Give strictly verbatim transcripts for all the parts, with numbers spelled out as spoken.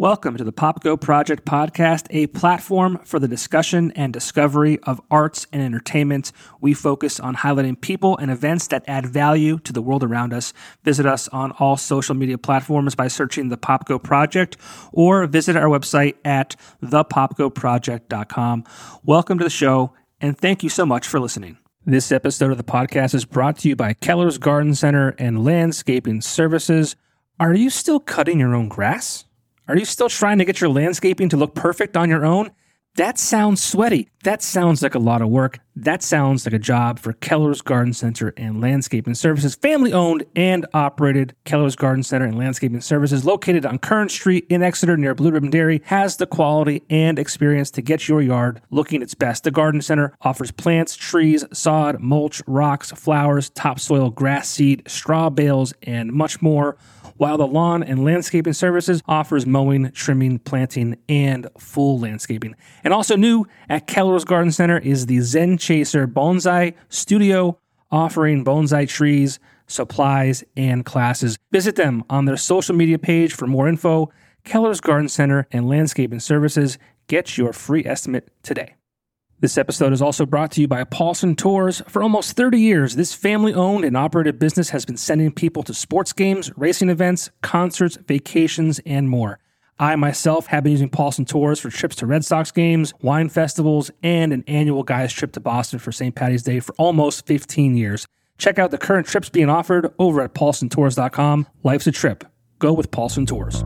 Welcome to the Popko Project Podcast, a platform for the discussion and discovery of arts and entertainment. We focus on highlighting people and events that add value to the world around us. Visit us on all social media platforms by searching The Popko Project or visit our website at the popko project dot com. Welcome to the show, and thank you so much for listening. This episode of the podcast is brought to you by Keller's Garden Center and Landscaping Services. Are you still cutting your own grass? Are you still trying to get your landscaping to look perfect on your own? That sounds sweaty. That sounds like a lot of work. That sounds like a job for Keller's Garden Center and Landscaping Services, family-owned and operated. Keller's Garden Center and Landscaping Services, located on Kern Street in Exeter near Blue Ribbon Dairy, has the quality and experience to get your yard looking its best. The Garden Center offers plants, trees, sod, mulch, rocks, flowers, topsoil, grass seed, straw bales, and much more, while the Lawn and Landscaping Services offers mowing, trimming, planting, and full landscaping. And also new at Keller's Garden Center is the Zen Chaser Bonsai Studio, offering bonsai trees, supplies, and classes. Visit them on their social media page for more info. Keller's Garden Center and Landscaping Services. Get your free estimate today. This episode is also brought to you by Paulson Tours. For almost thirty years, this family-owned and operated business has been sending people to sports games, racing events, concerts, vacations, and more. I myself have been using Paulson Tours for trips to Red Sox games, wine festivals, and an annual guys trip to Boston for Saint Patty's Day for almost fifteen years. Check out the current trips being offered over at paulson tours dot com. Life's a trip. Go with Paulson Tours.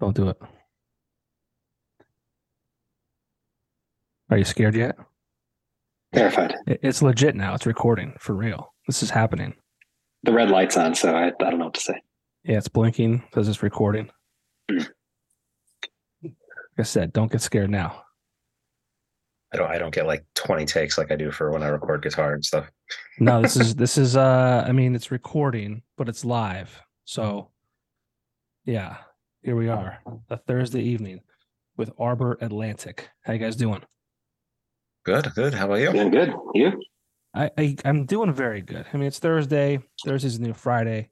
Don't do it. Are you scared yet? Terrified. It's legit now. It's recording for real. This is happening. The red light's on, so I, I don't know what to say. Yeah, it's blinking because it's recording. Mm. Like I said, don't get scared now. I don't. I don't get like twenty takes like I do for when I record guitar and stuff. No, this is this is. Uh, I mean, it's recording, but it's live. So, yeah. Here we are, a Thursday evening with Arbor Atlantic. How you guys doing? Good, good. How about you? Doing good. You? I, I, I'm doing very good. I mean, it's Thursday. Thursday's a new Friday.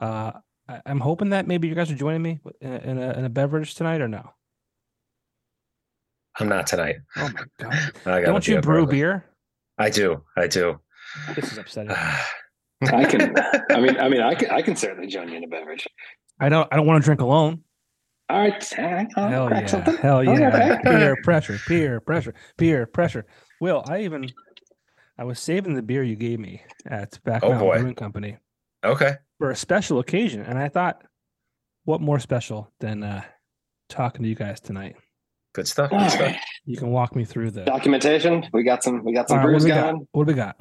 Uh, I, I'm hoping that maybe you guys are joining me in a, in a, in a beverage tonight or no? I'm not tonight. Oh, my God. I Don't you brew early. Beer? I do. I do. This is upsetting. I can. I mean, I mean, I can. I can certainly join you in a beverage. I don't. I don't want to drink alone. All right. I'll Hell yeah! Something. Hell yeah! Okay. Peer pressure. Peer pressure. Peer pressure. Will, I even? I was saving the beer you gave me at Backdown oh Brewing Company. Okay. For a special occasion, and I thought, what more special than uh, talking to you guys tonight? Good stuff. Good All stuff. Right. You can walk me through the documentation. We got some. We got some All brews right, going. Got? What do we got?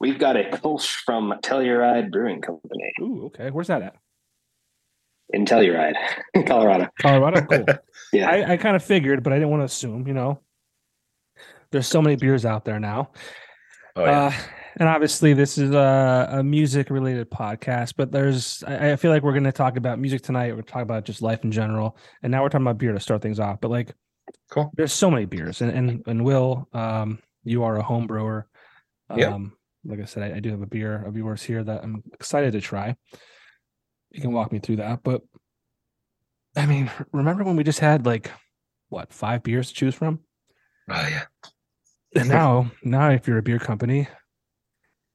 We've got a Kolsch from Telluride Brewing Company. Ooh, okay. Where's that at? In Telluride, Colorado. Colorado, cool. Yeah, I, I kind of figured, but I didn't want to assume. You know, there's so many beers out there now, oh, yeah. uh, and obviously this is a, a music-related podcast. But there's, I, I feel like we're going to talk about music tonight. We're talking about just life in general, and now we're talking about beer to start things off. But like, cool. There's so many beers, and and and Will, um, you are a home brewer. Um, yeah. Like I said, I, I do have a beer of yours here that I'm excited to try. You can walk me through that. But, I mean, remember when we just had, like, what, five beers to choose from? Oh, yeah. And now, now if you're a beer company,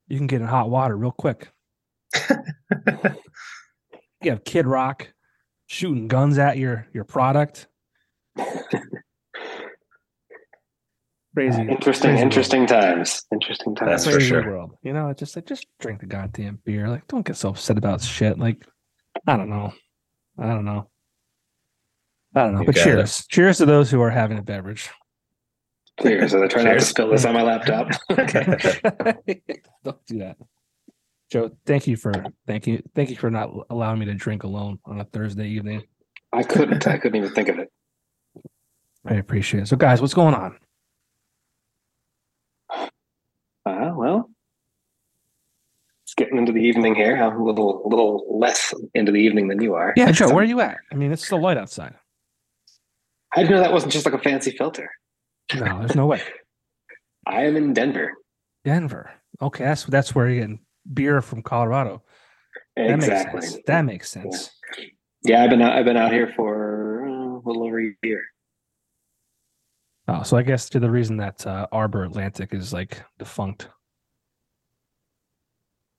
you can get in hot water real quick. You have Kid Rock shooting guns at your, your product. Crazy, interesting, crazy interesting world. times, interesting times. That's crazy for sure. World. You know, it's just like just drink the goddamn beer. Like, don't get so upset about shit. Like, I don't know, I don't know, I don't know. You but cheers, it. cheers to those who are having a beverage. Cheers! So I try not to spill this on my laptop. Don't do that, Joe. Thank you for thank you thank you for not allowing me to drink alone on a Thursday evening. I couldn't. I couldn't even think of it. I appreciate it. So, guys, what's going on? Uh, well, it's getting into the evening here. I'm a little, a little less into the evening than you are. Yeah, Joe, so, where are you at? I mean, it's still light outside. I didn't know that wasn't just like a fancy filter. No, there's no way. I am in Denver. Denver. Okay, that's that's where you're getting beer from Colorado. That exactly. Makes sense. That makes sense. Yeah, yeah I've been out, I've been out here for a little over a year. Oh, so I guess to the reason that uh, Arbor Atlantic is like defunct.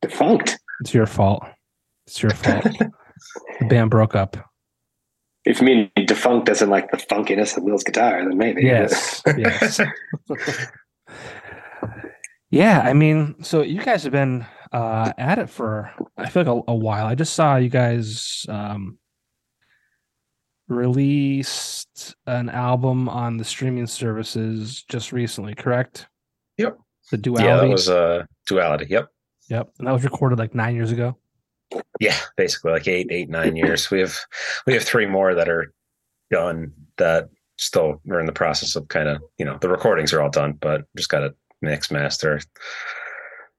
Defunct. It's your fault. It's your fault. The band broke up. If you mean defunct as in like the funkiness of Will's guitar, then maybe. Yes. Yes. Yeah, I mean, so you guys have been uh, at it for, I feel like, a, a while. I just saw you guys um, released an album on the streaming services just recently, correct? Yep. The Duality. Yeah, that was uh, Duality, yep. Yep, and that was recorded like nine years ago. Yeah, basically like eight, eight, nine years. We have we have three more that are done that still are in the process of kind of, you know, the recordings are all done, but just got to mix, master.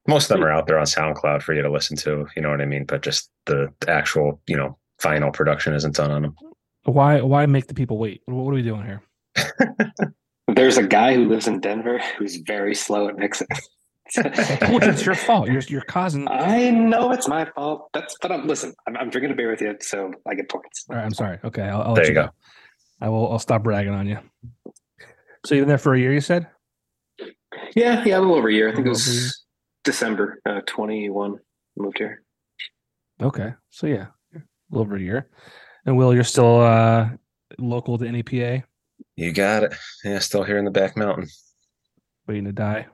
Most of them are out there on SoundCloud for you to listen to, you know what I mean? But just the actual, you know, final production isn't done on them. Why, why make the people wait? What are we doing here? There's a guy who lives in Denver who's very slow at mixing. I told you it's your fault. You're, you're causing. I know it's my fault. That's but I'm, listen, I'm, I'm drinking a beer with you, so I get points. All right, I'm sorry. Okay, I'll, I'll there let you go. go. I will. I'll stop bragging on you. So you've been there for a year, you said? Yeah, yeah, a little over a year. I think it was December uh, twenty-one. Moved here. Okay, so yeah, a little over a year. And Will, you're still uh, local to N E P A? You got it. Yeah, still here in the back mountain, waiting to die.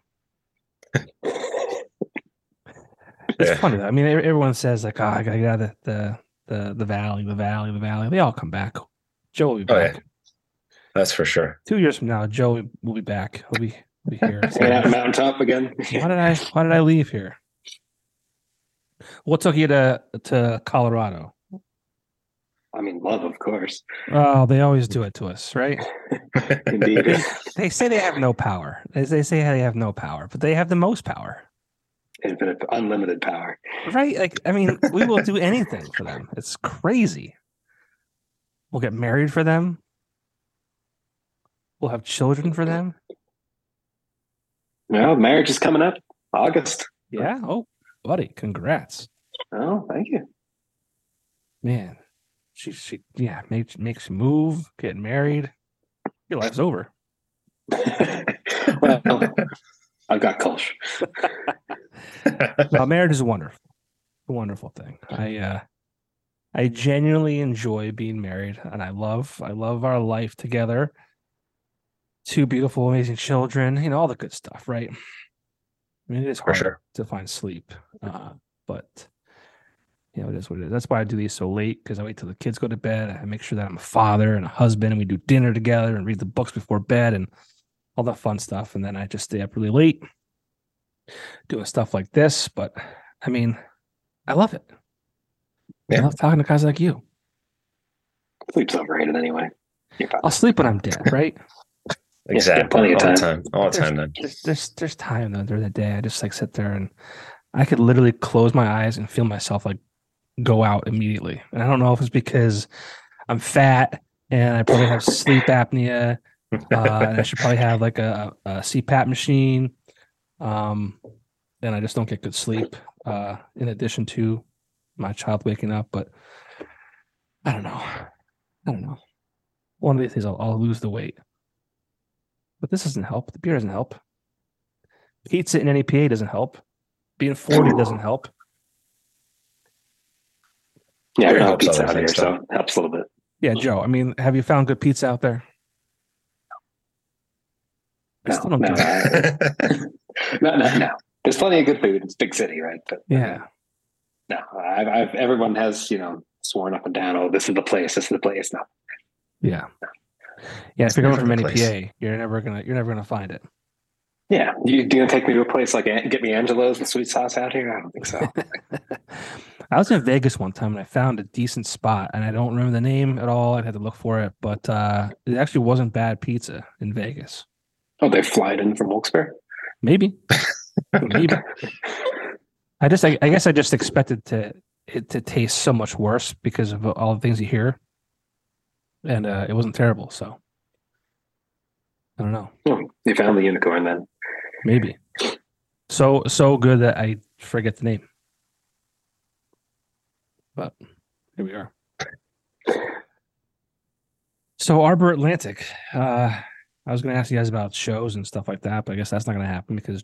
It's yeah. funny though. I mean, everyone says like, "Oh, I gotta get out of the the the, the valley, the valley, the valley." They all come back. Joe will be back. Oh, yeah. That's for sure. Two years from now, Joe will be back. He'll be he'll be here. So yeah, mountaintop again. why did I Why did I leave here? What took you to to Colorado? I mean, love, of course. Oh, they always do it to us, right? Indeed. They, they say they have no power. They, they say they have no power, but they have the most power. Infinite, unlimited power. Right? Like, I mean, we will do anything for them. It's crazy. We'll get married for them. We'll have children for them. Well, marriage is coming up August. Yeah. Oh, buddy, congrats. Oh, thank you. Man. She, she, yeah, makes makes you move, get married. Your life's over. Well, I've got Kolsch. Well, marriage is a wonderful, wonderful thing. I, uh, I genuinely enjoy being married, and I love, I love our life together. Two beautiful, amazing children, you know, all the good stuff, right? I mean, it is hard sure. to find sleep, uh, but. You know, it is what it is. That's why I do these so late, because I wait till the kids go to bed. I make sure that I'm a father and a husband, and we do dinner together and read the books before bed and all that fun stuff. And then I just stay up really late doing stuff like this. But, I mean, I love it. Yeah. I love talking to guys like you. Sleep's overrated anyway. I'll sleep when I'm dead, right? Exactly. Yeah, plenty of all time. time. All the time, then. There's, there's, there's time, though, during the day. I just, like, sit there and I could literally close my eyes and feel myself, like, go out immediately. And I don't know if it's because I'm fat and I probably have sleep apnea. Uh, and I should probably have like a, a C PAP machine. Um, and I just don't get good sleep uh, in addition to my child waking up. But I don't know. I don't know. One of these days I'll, I'll lose the weight. But this doesn't help. The beer doesn't help. Pizza in N E P A doesn't help. Being forty doesn't help. Yeah, helps pizza out here, so it helps a little bit. Yeah, Joe, I mean, have you found good pizza out there? No, I still don't no, do no, no, no. There's plenty of good food. It's a big city, right? But yeah. No, I've, I've, everyone has, you know, sworn up and down, oh, this is the place, this is the place. No. Yeah. No. Yeah, it's if you're going from N E P A, you're never gonna, you're never gonna find it. Yeah, you gonna take me to a place like get me Angelo's and sweet sauce out here? I don't think so. I was in Vegas one time and I found a decent spot, and I don't remember the name at all. I had to look for it, but uh, it actually wasn't bad pizza in Vegas. Oh, they fly it in from Wilkes-Barre? Maybe. Maybe. I just, I, I guess, I just expected to it to taste so much worse because of all the things you hear, and uh, it wasn't terrible. So I don't know. Oh, they found the unicorn then. Maybe. So so good that I forget the name. But here we are. So Arbor Atlantic. Uh, I was going to ask you guys about shows and stuff like that, but I guess that's not going to happen because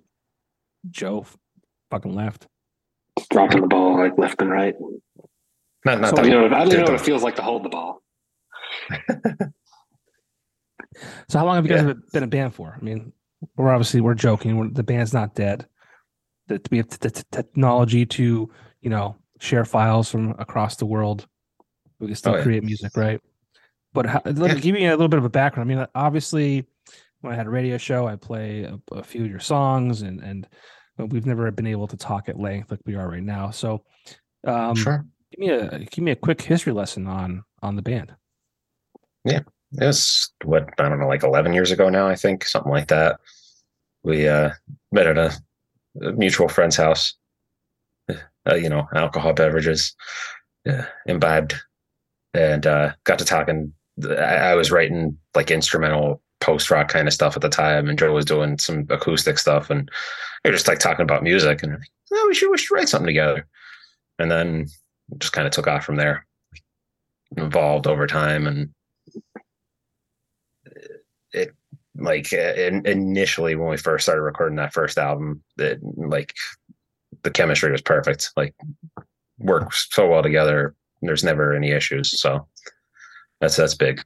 Joe fucking left. Dropping the ball like left and right. Not, not so, you know, I don't even know what it feels like to hold the ball. So how long have you guys yeah. been a band for? I mean, we're obviously we're joking. We're, the band's not dead. That we have the t- t- technology to, you know, share files from across the world. We can still oh, yeah. create music, right? But how, look, yeah. give me a little bit of a background. I mean, obviously, when I had a radio show, I play a, a few of your songs, and and we've never been able to talk at length like we are right now. So, um, sure. give me a give me a quick history lesson on on the band. Yeah. It was, what, I don't know, like eleven years ago now, I think, something like that. We uh, met at a, a mutual friend's house, uh, you know, alcohol beverages, uh, imbibed, and uh, got to talking. I, I was writing like instrumental post-rock kind of stuff at the time, and Joe was doing some acoustic stuff, and we were just like talking about music, and like, oh, we should, we should write something together. And then just kind of took off from there, evolved over time, and it like in, initially when we first started recording that first album, that like the chemistry was perfect, like works so well together. There's never any issues. So that's, that's big.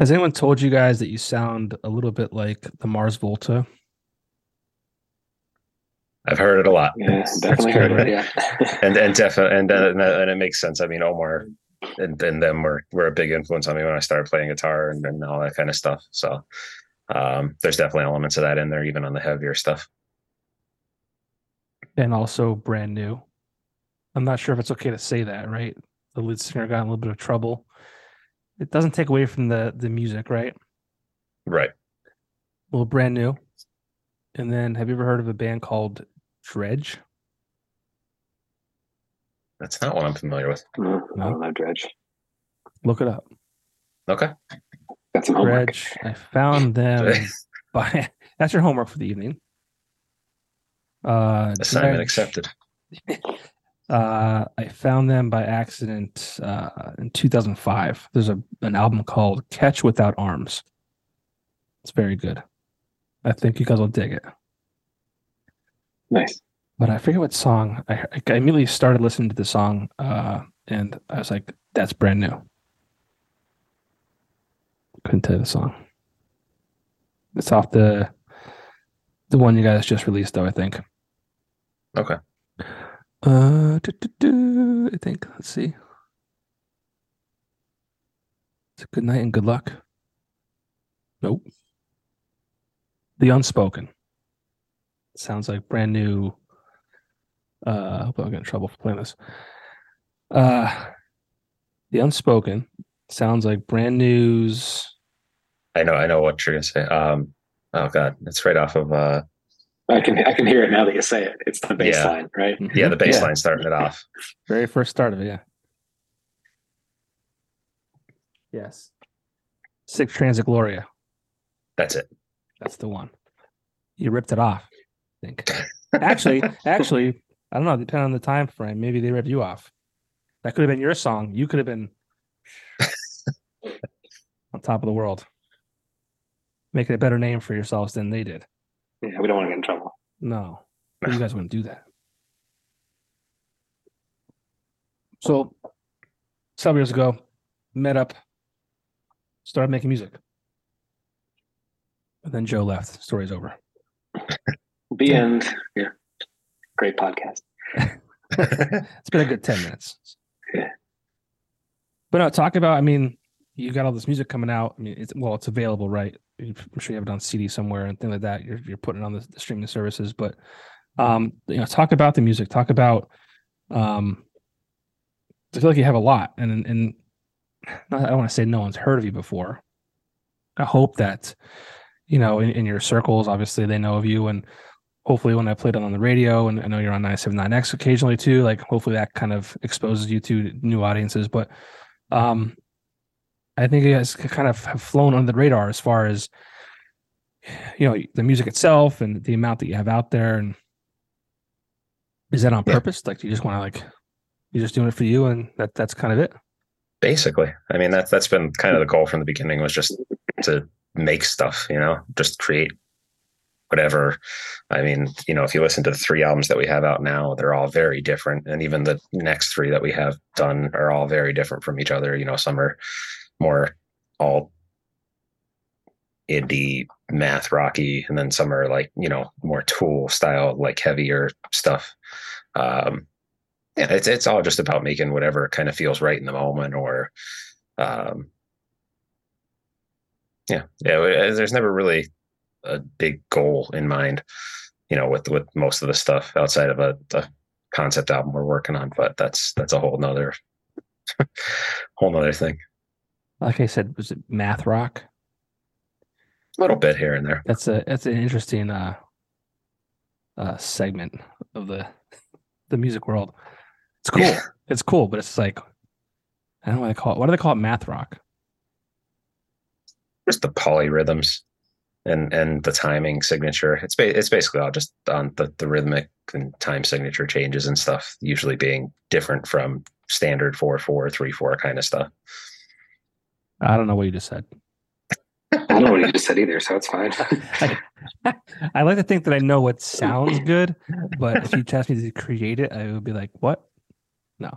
Has anyone told you guys that you sound a little bit like the Mars Volta? I've heard it a lot. Yeah, definitely heard it. Yeah. And, and definitely, and, and, and it makes sense. I mean, Omar, And, and them were, were a big influence on me when I started playing guitar and, and all that kind of stuff. So um, there's definitely elements of that in there, even on the heavier stuff. And also Brand New. I'm not sure if it's okay to say that, right? The lead singer got in a little bit of trouble. It doesn't take away from the, the music, right? Right. Well, Brand New. And then have you ever heard of a band called Dredg? That's not one I'm familiar with. No, no. I don't know Dredg. Look it up. Okay. Got some homework. Dredg, I found them by that's your homework for the evening. Uh, Assignment Dredg, accepted. uh, I found them by accident uh, in two thousand five. There's a an album called Catch Without Arms. It's very good. I think you guys will dig it. Nice. But I forget what song. I, I immediately started listening to the song, uh, and I was like, that's Brand New. Couldn't tell you the song. It's off the the one you guys just released, though, I think. Okay. Uh, do, do, do, I think. Let's see. It's a Good Night and Good Luck. Nope. The Unspoken. Sounds like Brand New. Uh, I hope I don't get in trouble for playing this. Uh, The Unspoken sounds like Brand New's. I know, I know what you're gonna say. Um, oh god, it's right off of. Uh... I can, I can hear it now that you say it. It's the bass yeah. line, right? Mm-hmm. Yeah, the bass yeah. line starting it off. Very first start of it, yeah. Yes. Six Transit Gloria. That's it. That's the one. You ripped it off, I think. Actually, actually. I don't know, depending on the time frame, maybe they ripped you off. That could have been your song. You could have been on top of the world. Making a better name for yourselves than they did. Yeah, we don't want to get in trouble. No. You guys wouldn't do that. So, several years ago, met up, started making music. And then Joe left. Story's over. The end. Yeah. Great podcast. It's been a good ten minutes. Yeah. But no, talk about, I mean, you got all this music coming out. I mean, it's, well, it's available, right? I'm sure you have it on C D somewhere and things like that. You're, you're putting it on the, the streaming services, but, um, you know, talk about the music, talk about, um, I feel like you have a lot, and, and not, I don't want to say no one's heard of you before. I hope that, you know, in, in your circles, obviously they know of you, and hopefully when I played it on the radio, and I know you're on nine seven nine X occasionally too, like hopefully that kind of exposes you to new audiences. But um, I think you guys kind of have flown under the radar as far as, you know, the music itself and the amount that you have out there. And is that on purpose? Yeah. Like, do you just want to like, you're just doing it for you and that that's kind of it? Basically. I mean, that's, that's been kind of the goal from the beginning, was just to make stuff, you know, just create whatever. I mean, you know, if you listen to the three albums that we have out now, they're all very different. And even the next three that we have done are all very different from each other. You know, some are more all indie math rocky, and then some are like, you know, more Tool style, like heavier stuff. Um, yeah, it's, it's all just about making whatever kind of feels right in the moment, or, um, yeah, yeah. There's never really a big goal in mind, you know, with, with most of the stuff outside of a, a concept album we're working on, but that's, that's a whole nother, whole nother thing. Like I said, was it math rock? A little bit here and there. That's a, that's an interesting, uh, uh, segment of the, the music world. It's cool. Yeah. It's cool, but it's like, I don't know what they call it. Why do they call it math rock? Just the polyrhythms and, and the timing signature. It's ba- it's basically all just on the, the rhythmic and time signature changes and stuff, usually being different from standard four, four, three, four kind of stuff. I don't know what you just said. I don't know what you just said either, so it's fine. I, I like to think that I know what sounds good, but if you asked me to create it, I would be like, what? No.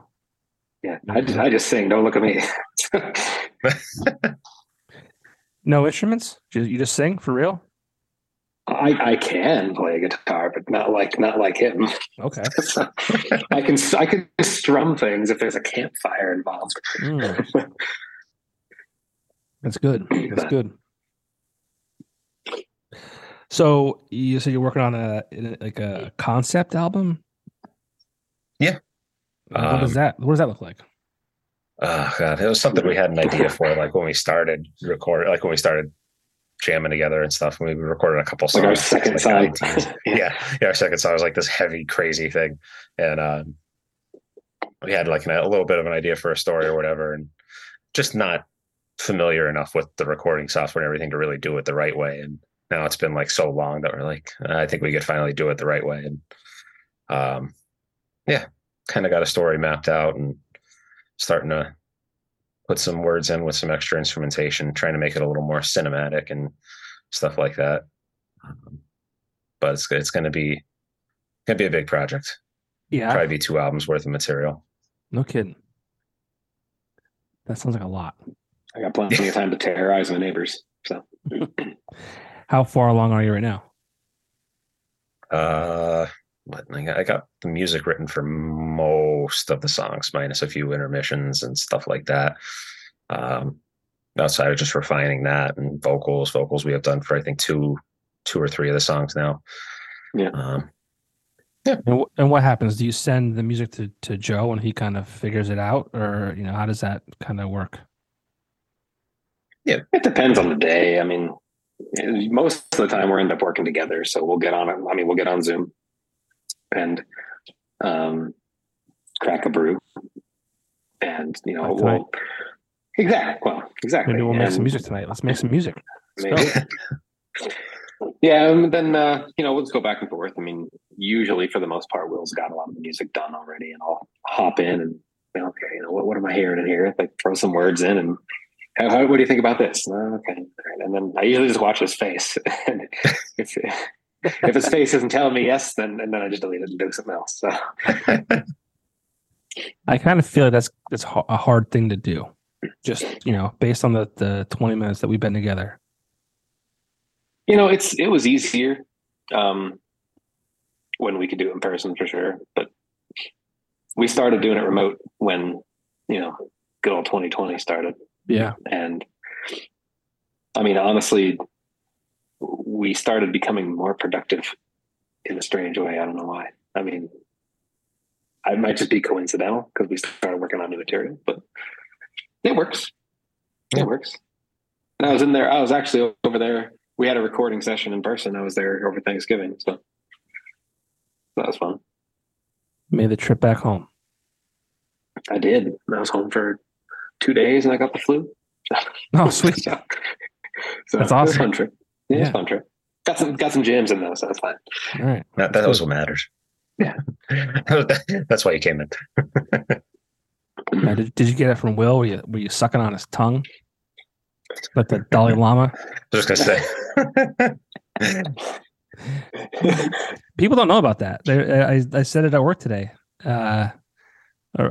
Yeah, I just, I just sing. Don't look at me. No instruments? You just sing for real? I, I can play guitar, but not like not like him. Okay. So I can I can strum things if there's a campfire involved. Mm. That's good. That's good. So you said you're working on a like a concept album? Yeah. What um, does that? What does that look like? Oh God, it was something we had an idea for, like when we started record, like when we started jamming together and stuff. We recorded a couple songs. Like our second song. yeah, yeah, our second song was like this heavy, crazy thing, and um, we had like an, a little bit of an idea for a story or whatever, and just not familiar enough with the recording software and everything to really do it the right way. And now it's been like so long that we're like, I think we could finally do it the right way. And um, yeah, kind of got a story mapped out and starting to put some words in with some extra instrumentation, trying to make it a little more cinematic and stuff like that. Um, but it's it's going to be going to be a big project. Yeah, probably be two albums worth of material. No kidding. That sounds like a lot. I got plenty of time to terrorize my neighbors. So, how far along are you right now? Uh, what I got, I got the music written for most of the songs, minus a few intermissions and stuff like that. Um, outside of just refining that and vocals, vocals we have done for I think two, two or three of the songs now. Yeah. Um, yeah. And, w- and what happens? Do you send the music to to Joe and he kind of figures it out, or you know, how does that kind of work? Yeah, it depends on the day. I mean, most of the time we're end up working together, so we'll get on it. I mean, we'll get on Zoom and um, crack a brew, and you know, like we'll exactly. Well, exactly. Maybe we'll make and, some music tonight. Let's make some music. Yeah, and then uh, you know, we'll just go back and forth. I mean, usually for the most part, Will's got a lot of the music done already, and I'll hop in and okay, you know, what, what am I hearing in here? Like throw some words in and. How, how, what do you think about this? Oh, okay, and then I usually just watch his face. And if, if his face isn't telling me yes, then and then I just delete it and do something else. So I kind of feel like that's that's a hard thing to do. Just you know, based on the, the twenty minutes that we've been together. You know, it's it was easier um, when we could do it in person for sure, but we started doing it remote when you know good old twenty twenty started. Yeah. And I mean, honestly, we started becoming more productive in a strange way. I don't know why. I mean, I might just be coincidental because we started working on new material, but it works. It works. And I was in there. I was actually over there. We had a recording session in person. I was there over Thanksgiving. So That was fun. Made the trip back home. I did. I was home for two days and I got the flu. Oh, sweet. so, so that's awesome. It was a fun trip. Yeah, yeah. It was a fun trip. Got some, got some jams in though, so that's fine. All right. That, that was what matters. Yeah. That's why you came in. Now, did, did you get it from Will? Were you, were you sucking on his tongue? Like the Dalai Lama? I was just going to say. People don't know about that. They, I, I said it at work today, uh,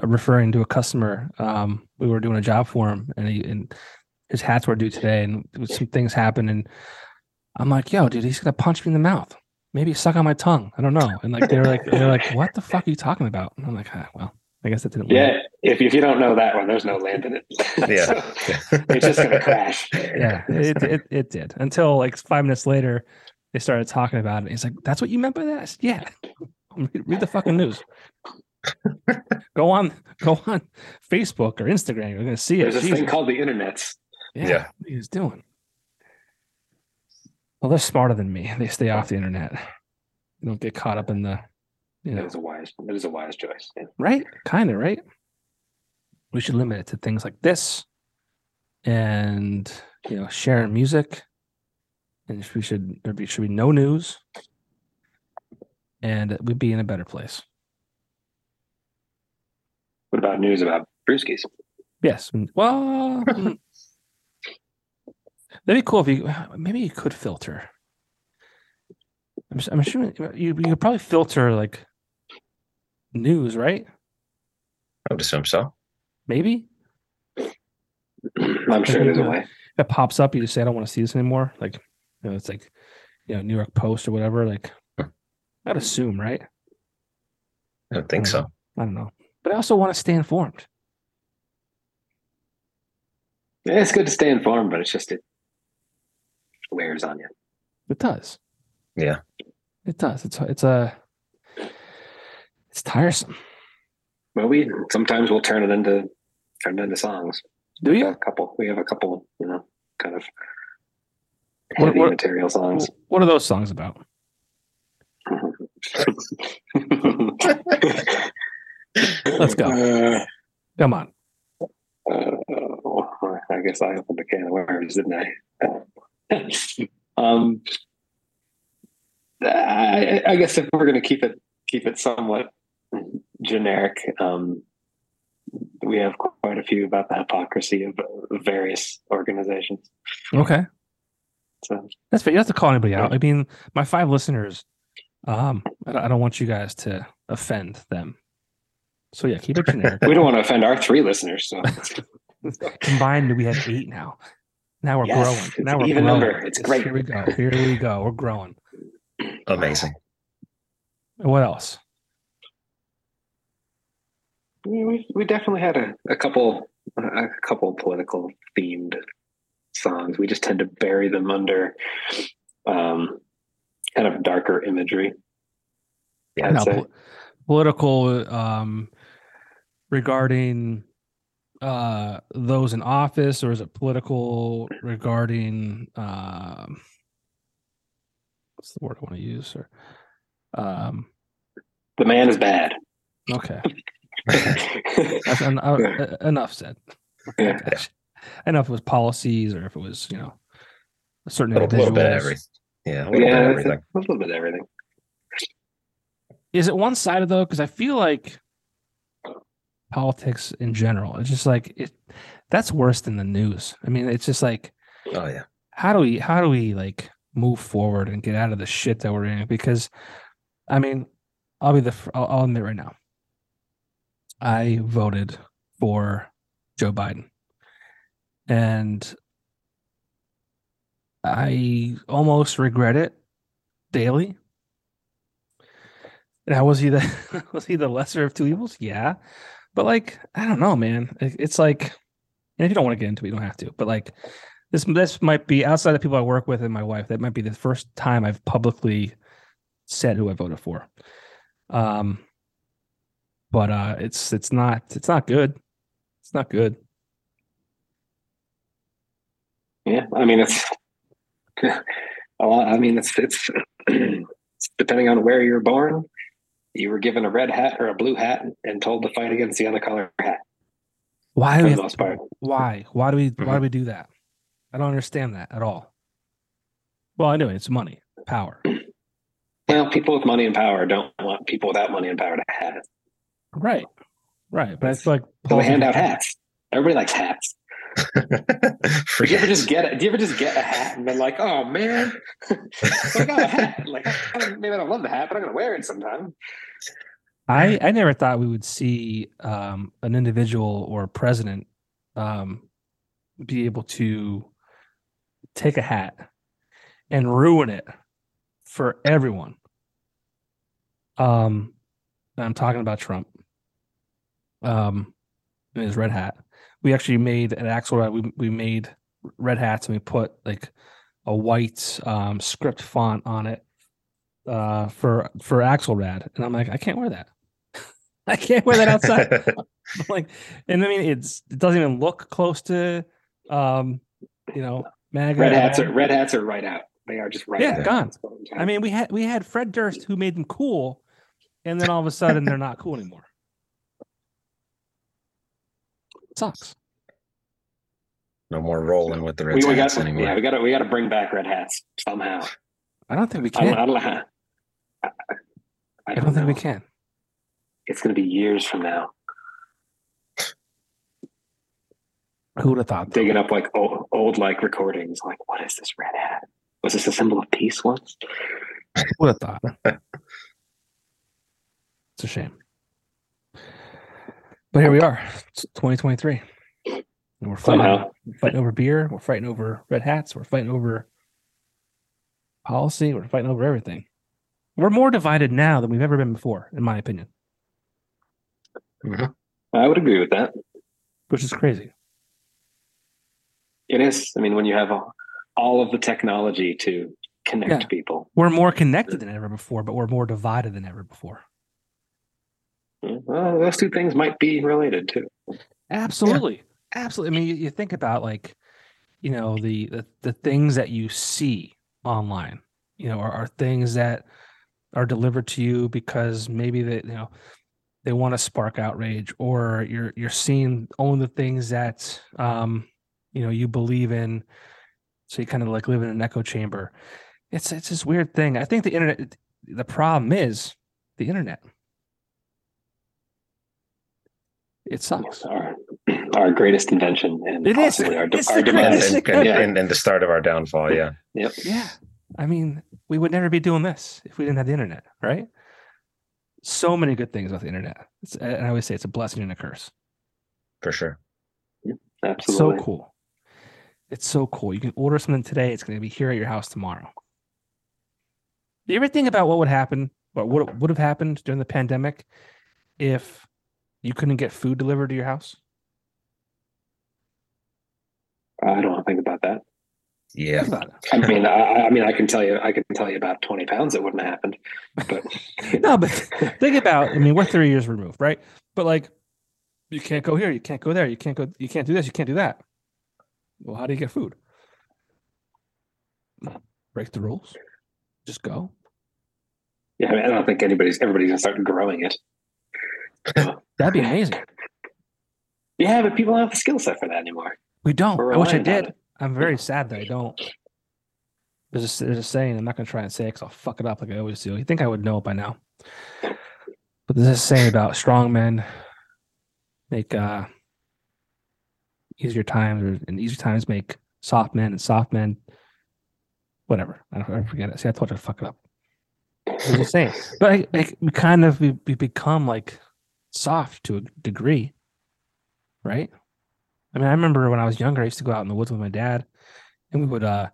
referring to a customer. Um, we were doing a job for him, and, he, and his hats were due today, and some things happened, and I'm like, yo, dude, he's going to punch me in the mouth. Maybe suck on my tongue. I don't know. And like, they're like, they're like, what the fuck are you talking about? And I'm like, ah, well, I guess that didn't. Yeah. Land. If if you don't know that one, there's no land in it. Yeah. So it's just going to crash. Yeah. It, it it did until like five minutes later, they started talking about it. He's like, that's what you meant by that? I said, yeah. Read, read the fucking news. Go on, go on Facebook or Instagram. You're going to see it. There's this Jesus. thing called the internet. Yeah. yeah. What he was doing. Well, they're smarter than me. They stay off the internet. They don't get caught up in the, you know. That is a wise, that is a wise choice. Yeah. Right? Kind of, right? We should limit it to things like this and, you know, sharing music. And we should, there be, should be no news. And we'd be in a better place. What about news about brewskis? Yes. Well... That'd be cool if you maybe you could filter. I'm, I'm assuming you, you could probably filter like news, right? I would assume so. Maybe. I'm sure there's a way. That pops up, you just say, I don't want to see this anymore. Like, you know, it's like, you know, New York Post or whatever. Like, I'd assume, right? I don't think I don't so. Know. I don't know. But I also want to stay informed. Yeah, it's good to stay informed, but it's just, it wears on you. It does. Yeah, it does. It's it's a uh, it's tiresome. Well, we sometimes we'll turn it into turn it into songs. Do you? A couple. We have a couple. You know, kind of heavy what, what, material songs. What are those songs about? Let's go. Uh, Come on. Uh, I guess I opened a can of worms, didn't I? um, I, I guess if we're going to keep it keep it somewhat generic, um, we have quite a few about the hypocrisy of various organizations. Okay, so that's fair. You don't have to call anybody out. I mean, my five listeners. Um, I don't want you guys to offend them. So yeah, keep it generic. We don't want to offend our three listeners. So. Combined, we have eight now. Now we're yes, growing. Now we're even growing. Number. It's great. Here we go. Here we go. We're growing. Amazing. What else? We we definitely had a, a couple a couple political themed songs. We just tend to bury them under um, kind of darker imagery. Yeah. No, pol- political um, regarding. Uh, those in office, or is it political regarding um, what's the word I want to use? Or um, the man is bad. Okay, That's en- uh, enough said. Yeah. I don't know if it was policies or if it was you know a certain a little bit of everything. Yeah, a little yeah, bit of everything. A little bit of everything. Is it one sided though? Because I feel like. Politics in general, it's just like it that's worse than the news. I mean, it's just like, oh yeah, how do we how do we like move forward and get out of the shit that we're in? Because I mean, I'll be the I'll, I'll admit right now, I voted for Joe Biden, and I almost regret it daily. Now, was he the was he the lesser of two evils? Yeah. But, like, I don't know, man. It's like, and if you don't want to get into it, you don't have to. But, like, this this might be, outside of people I work with and my wife, that might be the first time I've publicly said who I voted for. Um, But uh, it's it's not it's not good. It's not good. Yeah, I mean, it's, a lot, I mean, it's, it's depending on where you're born, you were given a red hat or a blue hat and told to fight against the other color hat. Why? For do we the most part. Why? Why do we? Mm-hmm. Why do we do that? I don't understand that at all. Well, I know it's money, power. Well, people with money and power don't want people without money and power to have it. Right, right. But it's like so we hand out hats. Everybody likes hats. Do you ever just get it? Do you ever just get a hat and then like, oh man, I got a hat. Like maybe I don't love the hat, but I'm gonna wear it sometime. I I never thought we would see um, an individual or a president um, be able to take a hat and ruin it for everyone. Um, I'm talking about Trump. Um, and his red hat. We actually made at Axelrad, we we made red hats and we put like a white um, script font on it uh, for for Axelrad, and I'm like, I can't wear that. I can't wear that outside. Like, and I mean, it's it doesn't even look close to, um, you know, MAGA. Red hats are red hats are right out. They are just right. Yeah, out. Gone. I mean, we had we had Fred Durst who made them cool, and then all of a sudden they're not cool anymore. Sucks. No more rolling with the red we, we hats got, anymore. Yeah, we got to we got to bring back red hats somehow. I don't think we can. I don't, I don't, I, I don't, I don't think we can. It's going to be years from now. Who would have thought? Digging up like old, old like recordings. Like, what is this red hat? Was this a symbol of peace once? Who would have thought? It's a shame. But here we are, it's twenty twenty-three, and we're fighting, Somehow. fighting over beer, we're fighting over red hats, we're fighting over policy, we're fighting over everything. We're more divided now than we've ever been before, in my opinion. Mm-hmm. I would agree with that. Which is crazy. It is. I mean, when you have all, all of the technology to connect yeah. people. We're more connected than ever before, but we're more divided than ever before. Well, those two things might be related too. Absolutely, yeah. absolutely. I mean, you, you think about like, you know, the, the the things that you see online, you know, are, are things that are delivered to you because maybe they, you know, they want to spark outrage, or you're you're seeing only the things that, um, you know, you believe in, so you kind of like live in an echo chamber. It's it's this weird thing. I think the internet. The problem is the internet. It sucks. Our, our greatest invention and it possibly is. our, de- our demise. And, and, and, and the start of our downfall, yeah. Yep. Yeah. I mean, we would never be doing this if we didn't have the internet, right? So many good things about the internet. It's, and I always say it's a blessing and a curse. For sure. Yeah, absolutely. So cool. It's so cool. You can order something today. It's going to be here at your house tomorrow. Do you ever think about what would happen, or what would have happened during the pandemic if you couldn't get food delivered to your house? I don't want to think about that. Yeah, I mean, I, I mean, I can tell you, I can tell you about twenty pounds. It wouldn't have happened. But you know. No, but think about. I mean, we're three years removed, right? But like, you can't go here, you can't go there, you can't go, you can't do this, you can't do that. Well, how do you get food? Break the rules. Just go. Yeah, I mean, I don't think anybody's everybody's gonna start growing it. That'd be amazing. Yeah, but people don't have the skill set for that anymore. We don't. I wish I did. I'm very sad that I don't. There's a, there's a saying, I'm not going to try and say it because I'll fuck it up like I always do. You think I would know it by now. But there's a saying about strong men make uh, easier times, and easier times make soft men, and soft men, whatever. I don't I forget it. See, I told you to fuck it up. There's a saying. But I, I, we kind of we, we become like soft to a degree, right? I mean, I remember when I was younger, I used to go out in the woods with my dad, and we would uh,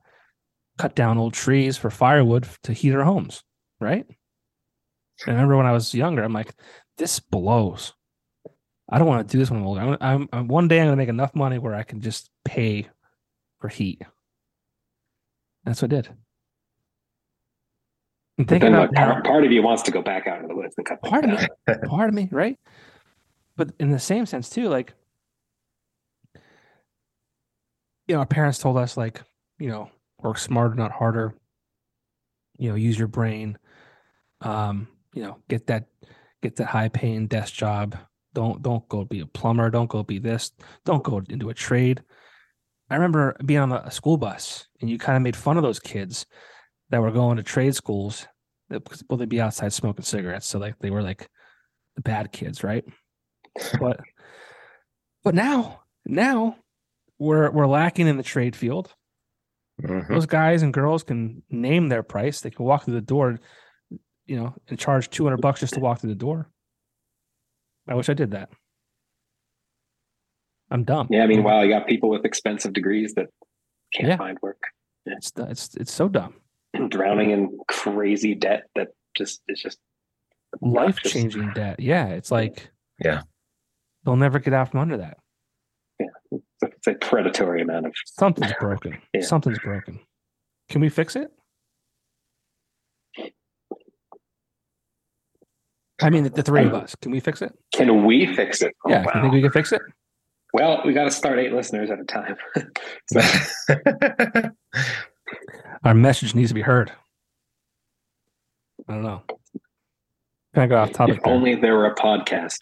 cut down old trees for firewood to heat our homes, right? And I remember when I was younger, I'm like, this blows. I don't want to do this when I'm older. I'm, I'm, I'm one day I'm going to make enough money where I can just pay for heat. That's what I did. And think about part, part of you wants to go back out into the woods and cut part of me, part of me, right? But in the same sense too, like, you know, our parents told us like, you know, work smarter, not harder. You know, use your brain. Um, you know, get that get that high paying desk job. Don't don't go be a plumber. Don't go be this. Don't go into a trade. I remember being on a school bus, and you kind of made fun of those kids that were going to trade schools. Well, they'd be outside smoking cigarettes, so like they were like the bad kids, right? But but now now we're we're lacking in the trade field. Mm-hmm. Those guys and girls can name their price. They can walk through the door, you know, and charge two hundred bucks just to walk through the door. I wish I did that. I'm dumb. Yeah, I mean, wow, you got people with expensive degrees that can't yeah. find work. Yeah. It's it's it's so dumb. And drowning in crazy debt that just is just life-changing debt. Yeah, it's like yeah, they'll never get out from under that. Yeah, it's a predatory amount of something's broken. Yeah. Something's broken. Can we fix it? I mean, the three of us. Can we fix it? Can we fix it? Oh, yeah, wow. You think we can fix it? Well, we got to start eight listeners at a time. Our message needs to be heard. I don't know. Can I go off topic? If there? Only there were a podcast.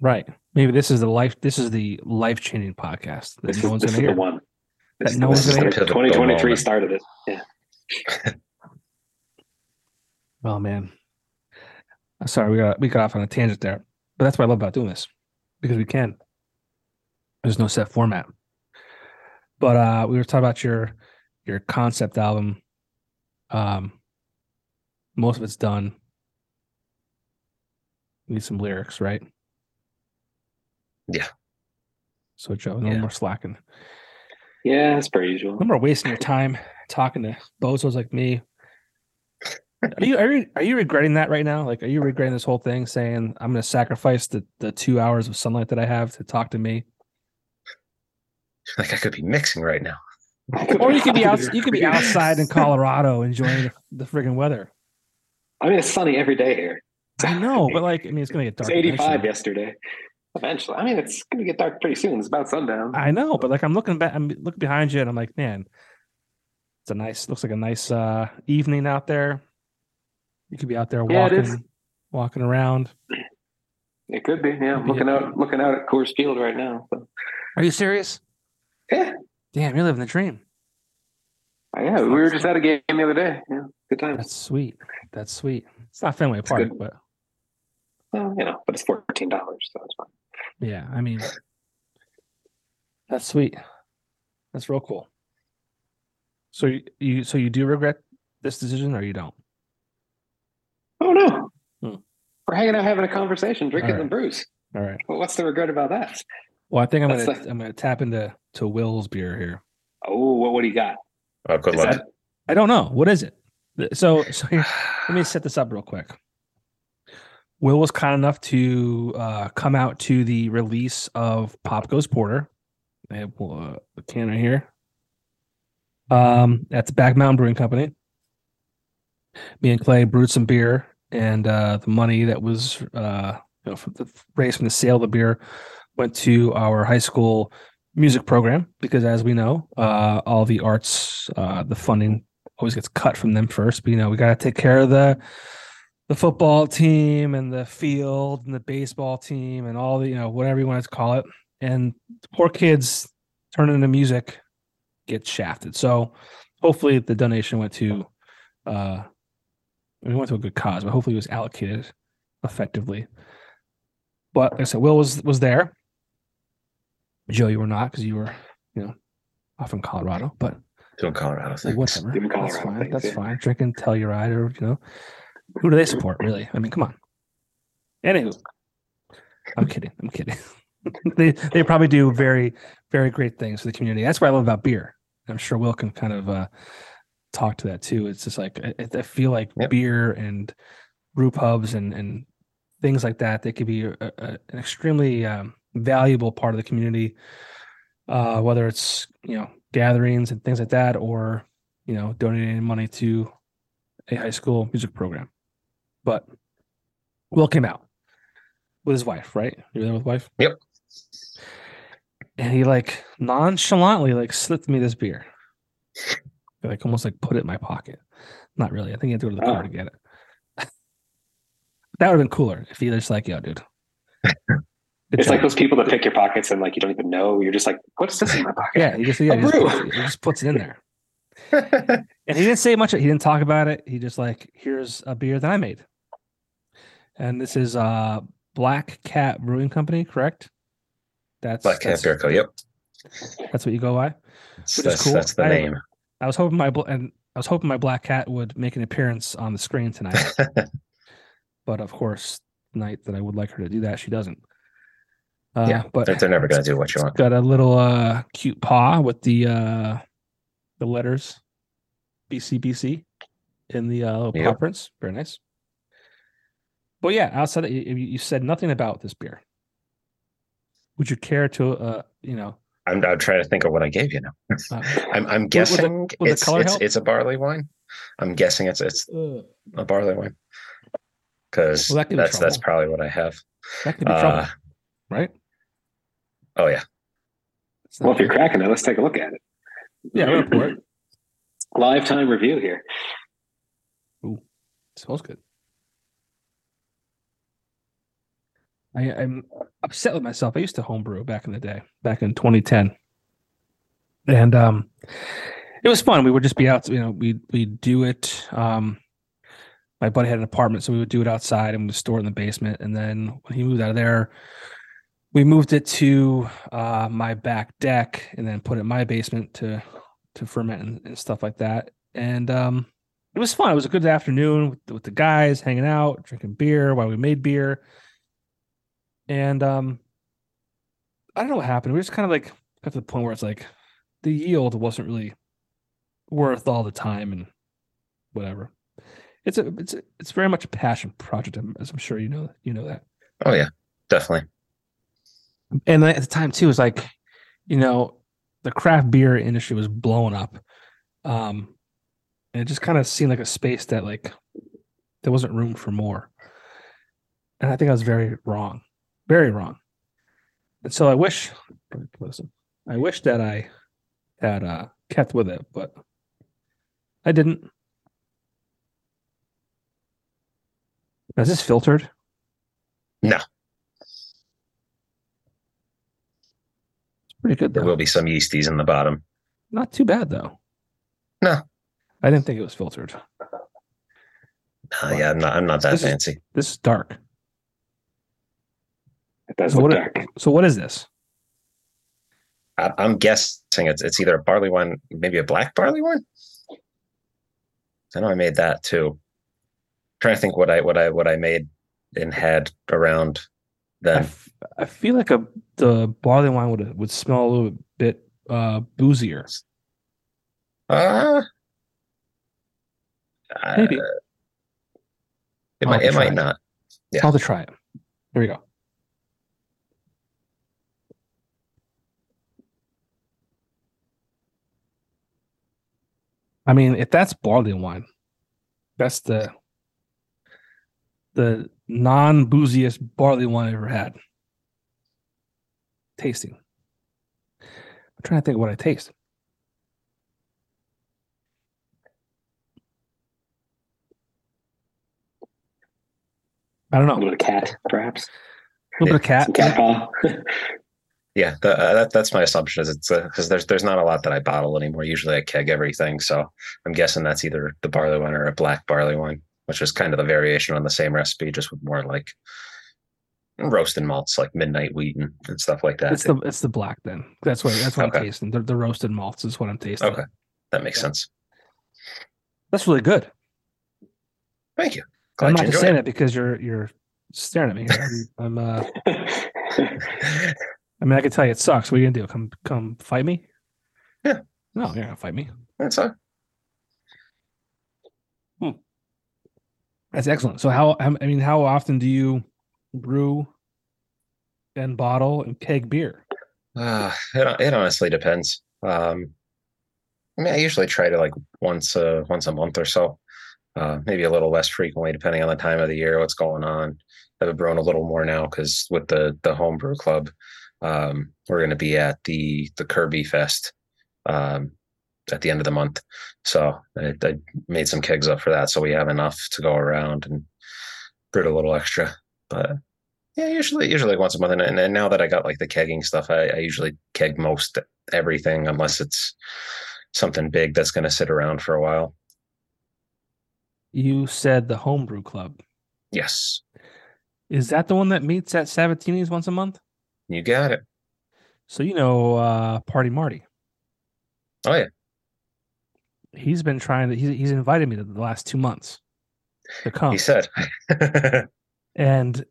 Right. Maybe this is the life. This is the life-changing podcast that this no is, one's going to hear. The one. That this, no this one's going to hear. twenty twenty-three started it. Yeah. Oh man. I'm sorry, we got we got off on a tangent there, but that's what I love about doing this, because we can. There's no set format. But uh, we were talking about your your concept album. Um, most of it's done. We need some lyrics, right? Yeah. So Joe, no yeah. more slacking. Yeah, that's per usual. No more wasting your time talking to bozos like me. Are you, are you are you regretting that right now? Like, are you regretting this whole thing, saying I'm going to sacrifice the, the two hours of sunlight that I have to talk to me? Like, I could be mixing right now. Or you could be out, you could be outside in Colorado enjoying the, the friggin' weather. I mean, it's sunny every day here. I know, but like, I mean, it's going to get dark. It's eighty-five yesterday. Eventually, I mean, it's going to get dark pretty soon. It's about sundown. I know, but like, I'm looking back, I'm looking behind you, and I'm like, man, it's a nice, looks like a nice uh, evening out there. You could be out there walking, yeah, walking around. It could be, yeah. Could looking be out, looking out at Coors Field right now. So. Are you serious? Yeah. Damn, you're living the dream. Oh, yeah, That's we awesome. were just at a game the other day. Yeah, good time. That's sweet. That's sweet. It's not Fenway Park, good. but well, you know, but it's fourteen dollars, so it's fine. Yeah, I mean, that's sweet. That's real cool. So you, you so you do regret this decision, or you don't? Oh no, hmm. we're hanging out, having a conversation, drinking right. the brews. All right. Well, what's the regret about that? Well, I think I'm That's gonna like... I'm gonna tap into to Will's beer here. Oh, what what do you got? Oh, good luck. That, I don't know. What is it? So so here, let me set this up real quick. Will was kind enough to uh, come out to the release of Popko's Porter. I have uh, a can right here. Um, that's Backdown Brewing Company. Me and Clay brewed some beer, and uh, the money that was uh, you know, from the, raised from the sale of the beer went to our high school music program, because, as we know, uh, all the arts, uh, the funding always gets cut from them first. But, you know, we got to take care of the the football team and the field and the baseball team and all the, you know, whatever you want to call it. And poor kids turning into music get shafted. So hopefully the donation went to uh, we went to a good cause, but hopefully it was allocated effectively. But like I said, Will was was there. Joe, you were not, because you were, you know, off in Colorado. But doing Colorado things, whatever. Doing Colorado that's fine. Things, that's yeah. fine. Drinking Telluride, or you know, who do they support really? I mean, come on. Anywho, I'm kidding. I'm kidding. they they probably do very very great things for the community. That's what I love about beer. I'm sure Will can kind of uh, talk to that too. It's just like I, I feel like yep. beer and brew pubs and and things like that. They could be a, a, an extremely um, valuable part of the community, uh, whether it's, you know, gatherings and things like that, or, you know, donating money to a high school music program. But Will came out with his wife, right? You were there with wife? Yep. And he like nonchalantly like slipped me this beer. Like almost like put it in my pocket. Not really. I think he had to go to the car oh. to get it. That would have been cooler if he was just like, yo, dude. It's like those people that pick your pockets and like you don't even know. You're just like, what's this in my pocket? Yeah, he just, yeah, he just, puts, it, he just puts it in there. And he didn't say much. He didn't talk about it. He just like, here's a beer that I made. And this is uh, Black Cat Brewing Company, correct? That's Black Cat Beer Co. Yep. That's what you go by. That's, which is cool. That's the I, name. I was hoping my and I was hoping my Black Cat would make an appearance on the screen tonight. But of course, the night that I would like her to do that, she doesn't. Uh, yeah, but they're never going to do what you want. Got a little uh, cute paw with the uh, the letters B C B C in the uh, little yep. paw prints. Very nice. But yeah, outside of, you, you said nothing about this beer. Would you care to, uh, you know? I'm, I'm trying to think of what I gave you now. Uh, I'm, I'm guessing with the, with it's it's, it's a barley wine. I'm guessing it's it's uh, a barley wine because well, that that's that's probably what I have. That could be uh, trouble, right? Oh yeah. Well, if you're cracking it, let's take a look at it. Yeah, we'll pour it. Live time review here. Ooh, smells good. I, I'm upset with myself. I used to homebrew back in the day, back in twenty ten, and um, it was fun. We would just be out, you know, we we do it. Um, my buddy had an apartment, so we would do it outside and we would store it in the basement. And then when he moved out of there, we moved it to uh, my back deck and then put it in my basement to to ferment and, and stuff like that. And um, it was fun. It was a good afternoon with, with the guys hanging out, drinking beer while we made beer. And um, I don't know what happened. We just kind of like got to the point where it's like the yield wasn't really worth all the time and whatever. It's a it's a, it's very much a passion project, as I'm sure you know you know that. Oh yeah, definitely. And at the time too, it was like, you know, the craft beer industry was blowing up, um, and it just kind of seemed like a space that like there wasn't room for more. And I think I was very wrong. Very wrong. And so I wish, listen, I wish that I had uh, kept with it, but I didn't. Is this filtered? No. It's pretty good, though. There will be some yeasties in the bottom. Not too bad, though. No. I didn't think it was filtered. Uh, yeah, I'm not, I'm not that this fancy. Is, this is dark. So what, are, so what is this? I, I'm guessing it's it's either a barley wine, maybe a black barley wine. I know I made that too. I'm trying to think what I what I what I made and had around then. I, f- I feel like a the barley wine would would smell a little bit uh, boozier. Uh maybe. Uh, it I'll might it might it. not. Yeah. I'll have to try it. Here we go. I mean, if that's barley wine, that's the the non-booziest barley wine I've ever had. Tasting. I'm trying to think of what I taste. I don't know. A little bit of cat, perhaps. A little yeah. bit of cat. Some cat Yeah, the, uh, that, that's my assumption. Is it's because uh, there's there's not a lot that I bottle anymore. Usually I keg everything, so I'm guessing that's either the barley wine or a black barley wine, which is kind of the variation on the same recipe, just with more like roasted malts, like midnight wheat and, and stuff like that. It's the it's the black then. That's what that's what okay. I'm tasting. The, the roasted malts is what I'm tasting. Okay, that makes yeah. sense. That's really good. Thank you. Glad I'm not you just saying it because you're you're staring at me. I'm. I'm uh... I mean, I can tell you it sucks. What are you gonna do? Come, come fight me? Yeah. No, you're not gonna fight me. That's all. Hmm. That's excellent. So, how? I mean, how often do you brew and bottle and keg beer? Uh, it it honestly depends. Um, I mean, I usually try to like once a once a month or so. Uh, maybe a little less frequently, depending on the time of the year, what's going on. I've grown a little more now because with the the homebrew club. Um, we're going to be at the, the Kirby Fest, um, at the end of the month. So I, I made some kegs up for that. So we have enough to go around and brewed a little extra. But yeah, usually usually like once a month. And, and now that I got like the kegging stuff, I, I usually keg most everything unless it's something big that's going to sit around for a while. You said the Homebrew Club. Yes. Is that the one that meets at Sabatini's once a month? You got it. So you know uh, Party Marty. Oh, yeah. He's been trying to, he's, he's invited me to the last two months to come. He said. And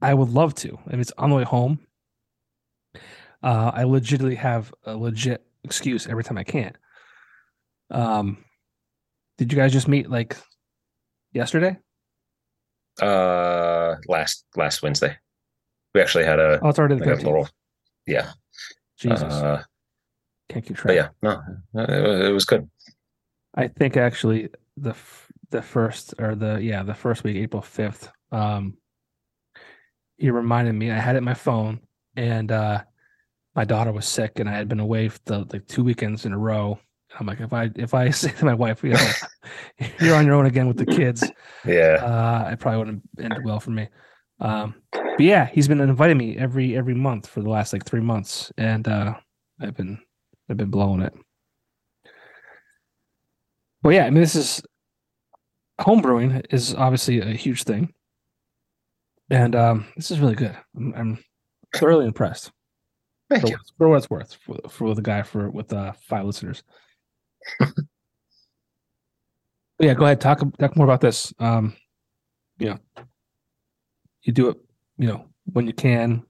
I would love to. I mean, it's on the way home. Uh, I legitimately have a legit excuse every time I can't. Um, did you guys just meet like yesterday? Uh, last last Wednesday. We actually had a, oh, it's already like a little, yeah. Jesus. Uh, Can't keep track. But yeah, no, it was good. I think actually the the first or the yeah the first week, April fifth. Um, he reminded me. I had it in my phone, and uh, my daughter was sick, and I had been away for the, like two weekends in a row. I'm like, if I if I say to my wife, you know, you're on your own again with the kids. Yeah, uh, it probably wouldn't end well for me. Um, but yeah, he's been inviting me every every month for the last like three months, and uh, I've been. I've been blowing it. But yeah, I mean, this is homebrewing is obviously a huge thing. And um, this is really good. I'm, I'm thoroughly impressed. Thank for, you. For what it's worth, for, for the guy for with uh, five listeners. Yeah, go ahead. Talk, talk more about this. Um, you know, you do it, you know, when you can,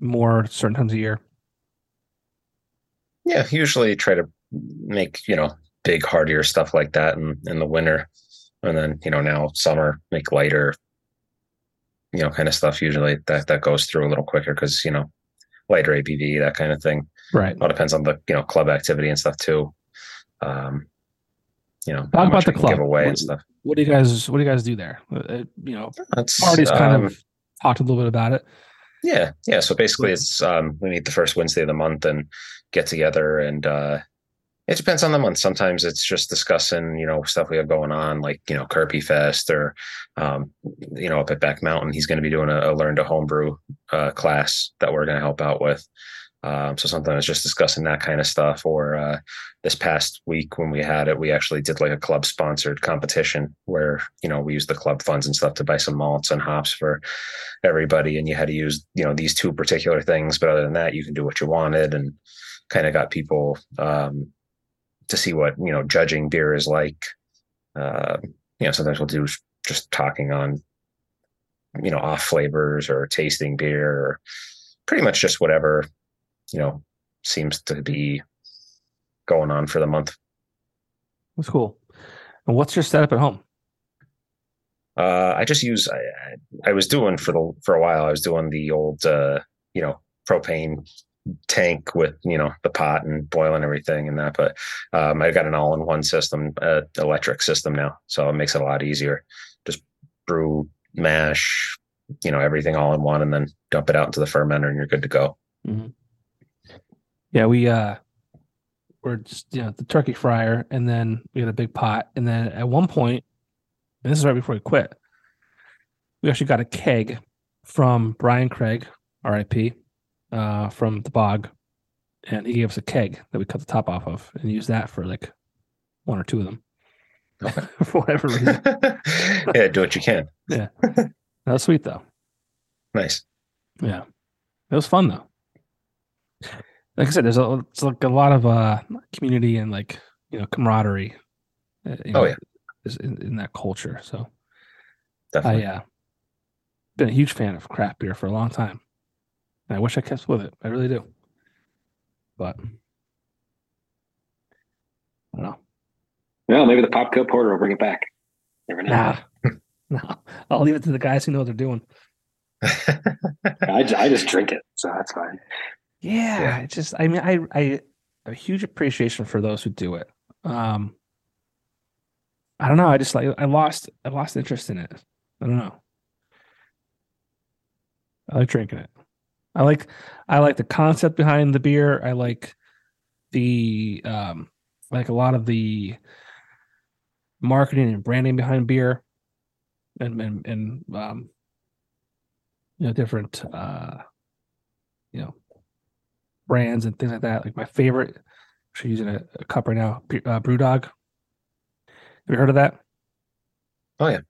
more certain times a year. Yeah, usually try to make, you know, big, hardier stuff like that in, in the winter. And then, you know, now summer, make lighter, you know, kind of stuff. Usually that, that goes through a little quicker because, you know, lighter A B V, that kind of thing. Right. It all depends on the, you know, club activity and stuff too. Um, you know, how much we can give away and stuff. What do you guys, what do you guys do there? Uh, you know, Marty's kind um, of talked a little bit about it. Yeah. Yeah. So basically it's, um, we meet the first Wednesday of the month and get together, and uh, it depends on the month. Sometimes it's just discussing, you know, stuff we have going on, like, you know, Kirby Fest or, um, you know, up at Back Mountain, he's going to be doing a, a learn to homebrew uh, class that we're going to help out with. Um, so sometimes it's just discussing that kind of stuff. Or uh, this past week when we had it, we actually did like a club sponsored competition where, you know, we used the club funds and stuff to buy some malts and hops for everybody. And you had to use, you know, these two particular things. But other than that, you can do what you wanted, and kind of got people um, to see what, you know, judging beer is like. Uh, you know, sometimes we'll do just talking on, you know, off flavors or tasting beer, or pretty much just whatever, you know, seems to be going on for the month. That's cool. And what's your setup at home? Uh, I just use, I, I was doing for the, for a while, I was doing the old, uh, you know, propane tank with, you know, the pot and boiling everything and that. But um, I've got an all-in-one system, uh, electric system now. So it makes it a lot easier. Just brew, mash, you know, everything all in one, and then dump it out into the fermenter and you're good to go. Mm-hmm. Yeah, we uh, were just, you know, the turkey fryer, and then we had a big pot. And then at one point, and this is right before we quit, we actually got a keg from Brian Craig, R I P, uh, from the Bog. And he gave us a keg that we cut the top off of and used that for like one or two of them. Okay. For whatever reason. Yeah, do what you can. Yeah. That was sweet, though. Nice. Yeah. It was fun, though. Like I said, there's a, it's like a lot of uh, community and like, you know, camaraderie. Uh, you know, oh, yeah. In, in that culture. So definitely. I uh, been a huge fan of craft beer for a long time. And I wish I kept with it. I really do. But I don't know. Well, maybe the Popko Porter will bring it back. Never know. Nah. No, I'll leave it to the guys who know what they're doing. I, I just drink it. So that's fine. Yeah, yeah. It's just, I mean, I, I have a huge appreciation for those who do it. Um, I don't know. I just like, I lost, I lost interest in it. I don't know. I like drinking it. I like, I like the concept behind the beer. I like the, um, like a lot of the marketing and branding behind beer. and and, and um, you know, different uh, you know, brands and things like that. Like my favorite, actually using a, a cup right now, uh, Brewdog. Have you heard of that? Oh yeah,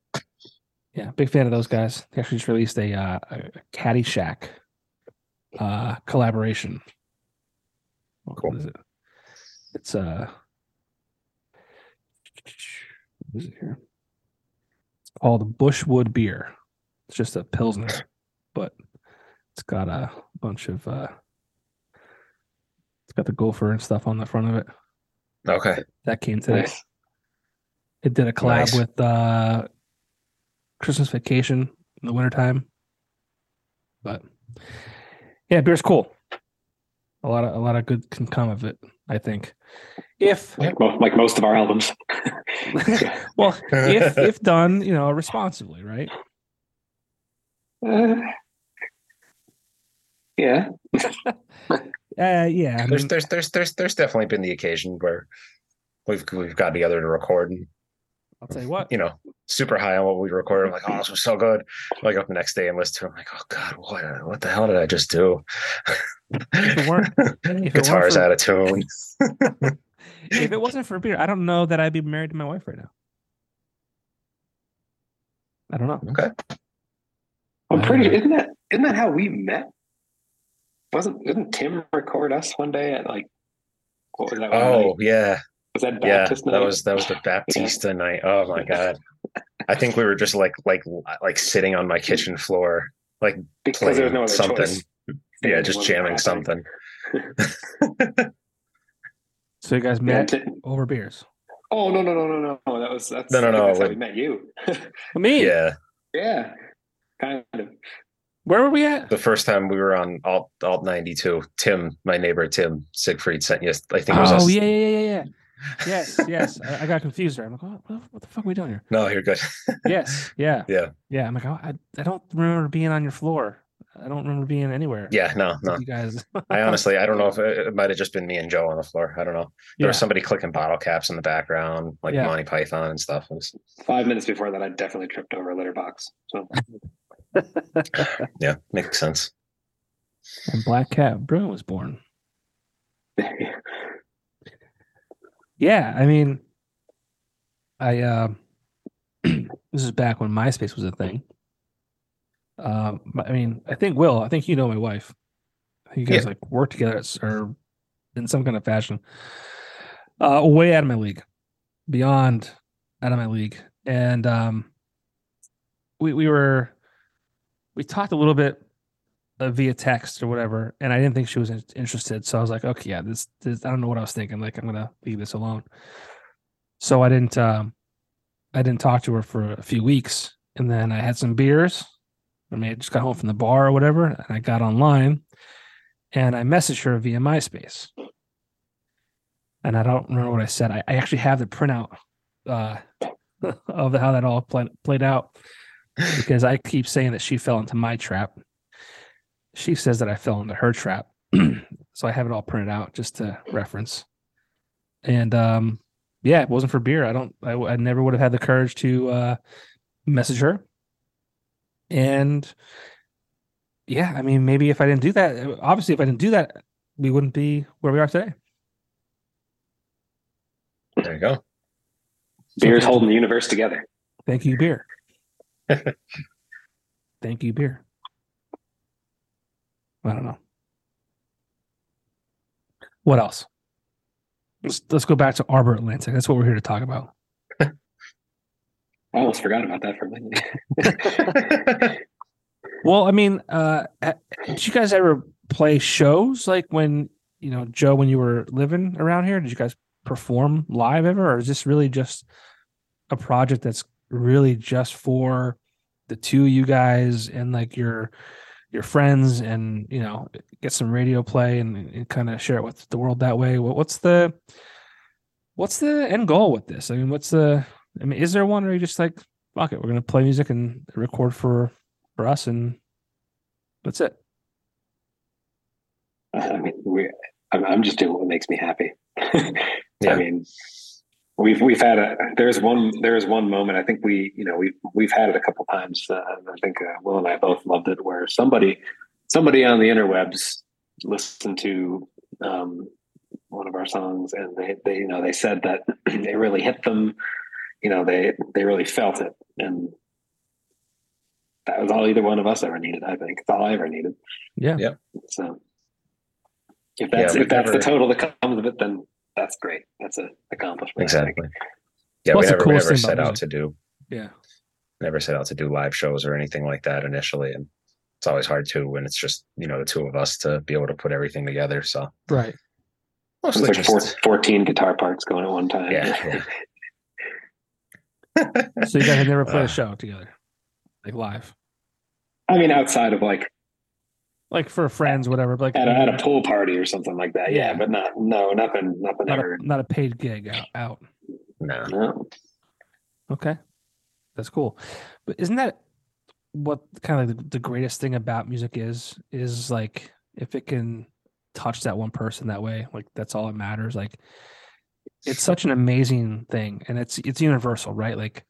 yeah. Big fan of those guys. They actually just released a uh, a Caddyshack uh, collaboration. Cool. What is it? It's uh, what is it here? It's called Bushwood Beer. It's just a pilsner, but it's got a bunch of uh, it's got the gopher and stuff on the front of it. Okay, that came today. Nice. It did a collab nice. with uh, Christmas Vacation in the wintertime. But yeah, beer's cool. A lot of a lot of good can come of it, I think. If like, like most of our albums. Well, if if done, you know, responsibly, right? Uh, yeah. uh, yeah. I there's mean, there's there's there's there's definitely been the occasion where we've we've got together to record. And, I'll tell you what, you know, super high on what we recorded. I'm like, oh, this was so good. I wake up the next day and listen to it. I'm like, oh God, what, what the hell did I just do? If it weren't, if guitar's it weren't for, out of tune. If it wasn't for beer, I don't know that I'd be married to my wife right now. I don't know. Okay. I'm pretty. Uh, isn't that isn't that how we met? Wasn't didn't Tim record us one day at like? What was that? Oh night? Yeah. Was that Baptist yeah, night? That was that was the Baptista yeah. night. Oh my God! I think we were just like like like sitting on my kitchen floor, like because there was no other something. Choice. Yeah, just jamming something. So you guys met yeah, over beers? Oh no no no no no! That was that's no no no. That's when, how we met you. Me? Yeah. Yeah. Kind of. Where were we at? The first time we were on Alt Alt ninety-two. Tim, my neighbor Tim Siegfried sent you. I think it was. Oh us. yeah yeah yeah yeah. yes, yes. I, I got confused there. I'm like, what, what, what the fuck are we doing here? No, you're good. Yes, yeah, yeah, yeah. I'm like, oh, I, I don't remember being on your floor. I don't remember being anywhere. Yeah, no, no. You guys, I honestly, I don't know if it, it might have just been me and Joe on the floor. I don't know. There yeah. was somebody clicking bottle caps in the background, like yeah. Monty Python and stuff. It was... Five minutes before that, I definitely tripped over a litter box. So, yeah, makes sense. And Black Cat Brewing was born. Yeah, I mean, I uh, this is back when MySpace was a thing. Um, I mean, I think Will, I think you know my wife. You guys yeah. like work together or in some kind of fashion. Uh, way out of my league, beyond out of my league, and um, we we were we talked a little bit uh, via text or whatever, and I didn't think she was in- interested, so I was like, okay, yeah, this, this I don't know what I was thinking. Like, I'm gonna leave this alone. So I didn't um, I didn't talk to her for a few weeks, and then I had some beers. I mean, I just got home from the bar or whatever, and I got online, and I messaged her via MySpace. And I don't remember what I said. I, I actually have the printout uh, of how that all play, played out, because I keep saying that she fell into my trap. She says that I fell into her trap. So I have it all printed out just to reference. And um, yeah, it wasn't for beer. I don't. I, I never would have had the courage to uh, message her. And yeah, I mean, maybe if I didn't do that, obviously, if I didn't do that, we wouldn't be where we are today. There you go. Beer's holding the universe together. Thank you, beer. Thank you, beer. I don't know. What else? Let's let's go back to Arbor Atlantic. That's what we're here to talk about. I almost forgot about that for a minute. Well, I mean, uh, did you guys ever play shows like when, you know, Joe, when you were living around here, did you guys perform live ever? Or is this really just a project that's really just for the two of you guys and like your your friends and, you know, get some radio play and, and kind of share it with the world that way? What's the what's the end goal with this? I mean, what's the... I mean, is there one where you just like, fuck it, we're gonna play music and record for, for us, and that's it? I mean, we. I'm just doing what makes me happy. Yeah. I mean, We've we've had a there's one there's one moment I think we you know we we've, we've had it a couple times. Uh, I think uh, Will and I both loved it, where somebody somebody on the interwebs listened to um, one of our songs, and they they you know they said that it really hit them. You know they they really felt it, and that was all either one of us ever needed. I think it's all I ever needed. Yeah. Yeah. So if that's yeah, if that's never... the total that comes of it, then. That's great. That's an accomplishment. Exactly. Yeah, well, we never, we never set out to do. Yeah. Never set out to do live shows or anything like that initially, and it's always hard too when it's just you know the two of us to be able to put everything together. So right. Mostly like just... four, fourteen guitar parts going at one time. Yeah. yeah. So you guys had never played uh, a show together, like live. I mean, outside of like. Like for friends, whatever. Like at a, at a pool party or something like that. Yeah, yeah. But not, no, nothing, nothing not ever. A, not a paid gig out. out. No. no. Okay. That's cool. But isn't that what kind of like the, the greatest thing about music is, is like if it can touch that one person that way, like that's all that matters. Like it's such an amazing thing, and it's, it's universal, right? Like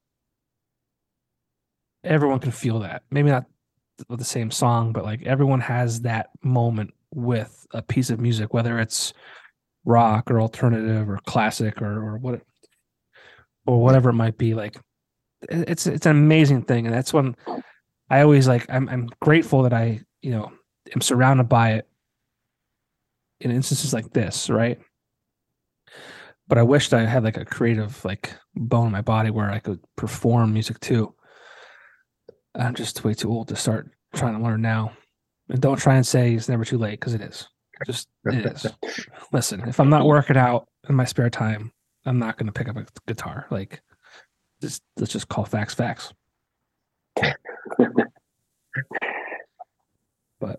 everyone can feel that. Maybe not with the same song, but like everyone has that moment with a piece of music, whether it's rock or alternative or classic or, or what or whatever it might be. Like it's it's an amazing thing, and that's when I always like I'm I'm grateful that I you know am surrounded by it in instances like this, right? But I wished I had like a creative like bone in my body where I could perform music too. I'm just way too old to start trying to learn now. And don't try and say it's never too late, because it is. Just it is. Listen, if I'm not working out in my spare time, I'm not going to pick up a guitar. Like, just, let's just call facts facts. But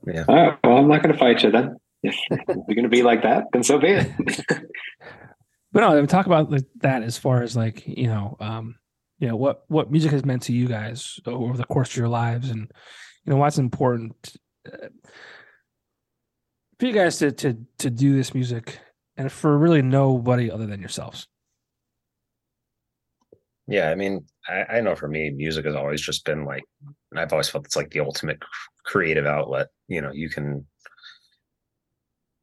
yeah. All right, well, I'm not going to fight you then. If you're going to be like that, then so be it. But no, talk about like that as far as like you know. um you know, what, what music has meant to you guys over the course of your lives, and, you know, why it's important uh, for you guys to, to, to do this music, and for really nobody other than yourselves. Yeah. I mean, I, I know for me, music has always just been like, I've always felt it's like the ultimate creative outlet. You know, you can,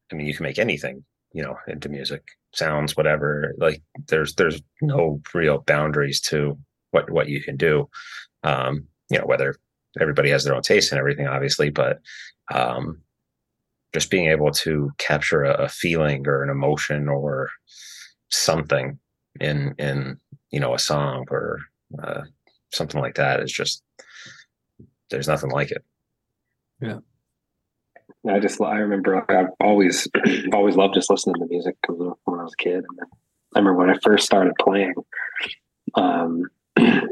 I mean, you can make anything, you know, into music, sounds, whatever. Like there's, there's no real boundaries to what what you can do, um you know whether everybody has their own taste and everything, obviously, but um just being able to capture a, a feeling or an emotion or something in in you know a song or uh, something like that is just, there's nothing like it. Yeah, I just I remember I've always always loved just listening to music when I was a kid, and then I remember when I first started playing. Um,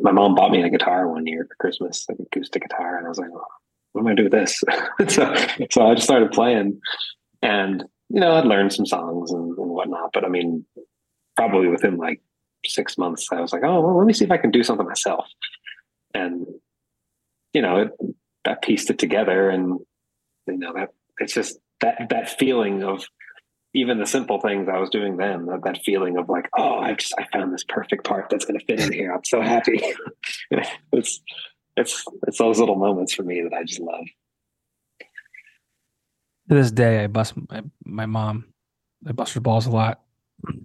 my mom bought me a guitar one year for Christmas, an acoustic guitar, and I was like, well, "What am I gonna do with this?" so, so I just started playing, and you know, I'd learned some songs and, and whatnot. But I mean, probably within like six months, I was like, "Oh, well, let me see if I can do something myself." And you know, it, I pieced it together, and you know, that it's just that that feeling of. Even the simple things I was doing then, that, that feeling of like, oh, I just, I found this perfect part that's going to fit in here. I'm so happy. it's, it's, it's those little moments for me that I just love. To this day, I bust my, my mom, I bust her balls a lot.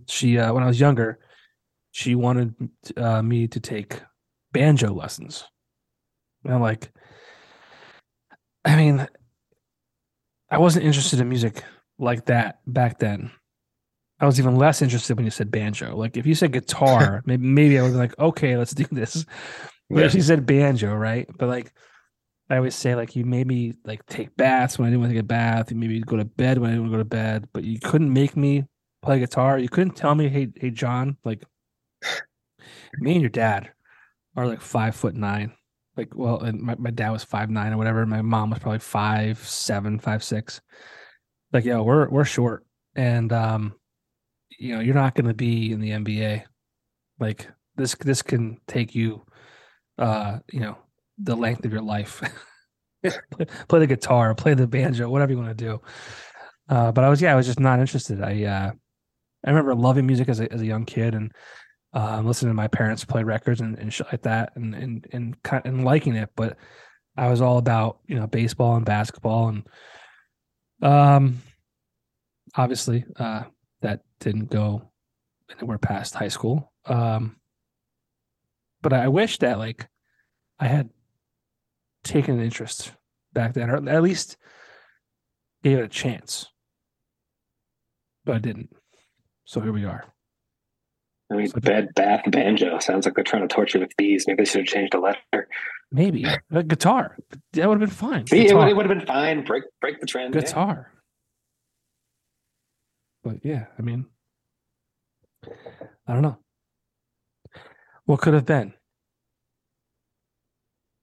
She, uh, when I was younger, she wanted uh, me to take banjo lessons. And I'm like, I mean, I wasn't interested in music like that back then. I was even less interested when you said banjo. Like if you said guitar, maybe, maybe I would be like, okay, let's do this. But yeah. If you said banjo, right? But like I always say, like you made me like take baths when I didn't want to take a bath. You made me go to bed when I didn't want to go to bed. But you couldn't make me play guitar. You couldn't tell me, hey, hey, John, like me and your dad are like five foot nine. Like, well, and my, my dad was five nine or whatever. My mom was probably five seven, five six. Like, yo, we're we're short, and um, you know, you're not going to be in the N B A. Like this, this can take you, uh, you know, the length of your life. play, play the guitar, play the banjo, whatever you want to do. Uh, but I was, yeah, I was just not interested. I uh, I remember loving music as a as a young kid, and um, listening to my parents play records and, and shit like that, and and and and liking it. But I was all about, you know, baseball and basketball, and um, obviously uh, that didn't go anywhere past high school. Um, but I wish that like I had taken an interest back then, or at least gave it a chance. But I didn't. So here we are. I mean, so bed, bath, banjo. Sounds like they're trying to torture with bees. Maybe they should have changed a letter. Maybe. A guitar. That would have been fine. See, it would, it would have been fine. Break break the trend. Guitar. Yeah. But yeah, I mean, I don't know. What could have been?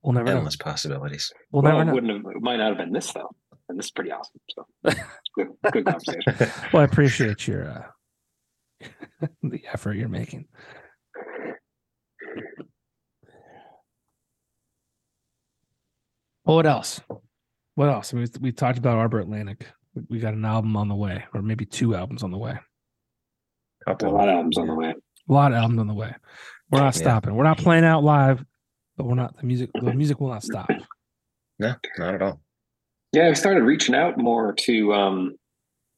We'll never Endless know. possibilities. We'll, well never know. Wouldn't have, it might not have been this, though. And this is pretty awesome. So good, good conversation. Well, I appreciate your uh, the effort you're making. Well, what else? What else? I mean, we, we talked about Arbor Atlantic. We, we got an album on the way, or maybe two albums on the way. A, couple a lot of albums on the way. A lot of albums on the way. We're not yeah. stopping. We're not playing out live, but we're not the music. The music will not stop. No, not at all. Yeah, I've started reaching out more to um,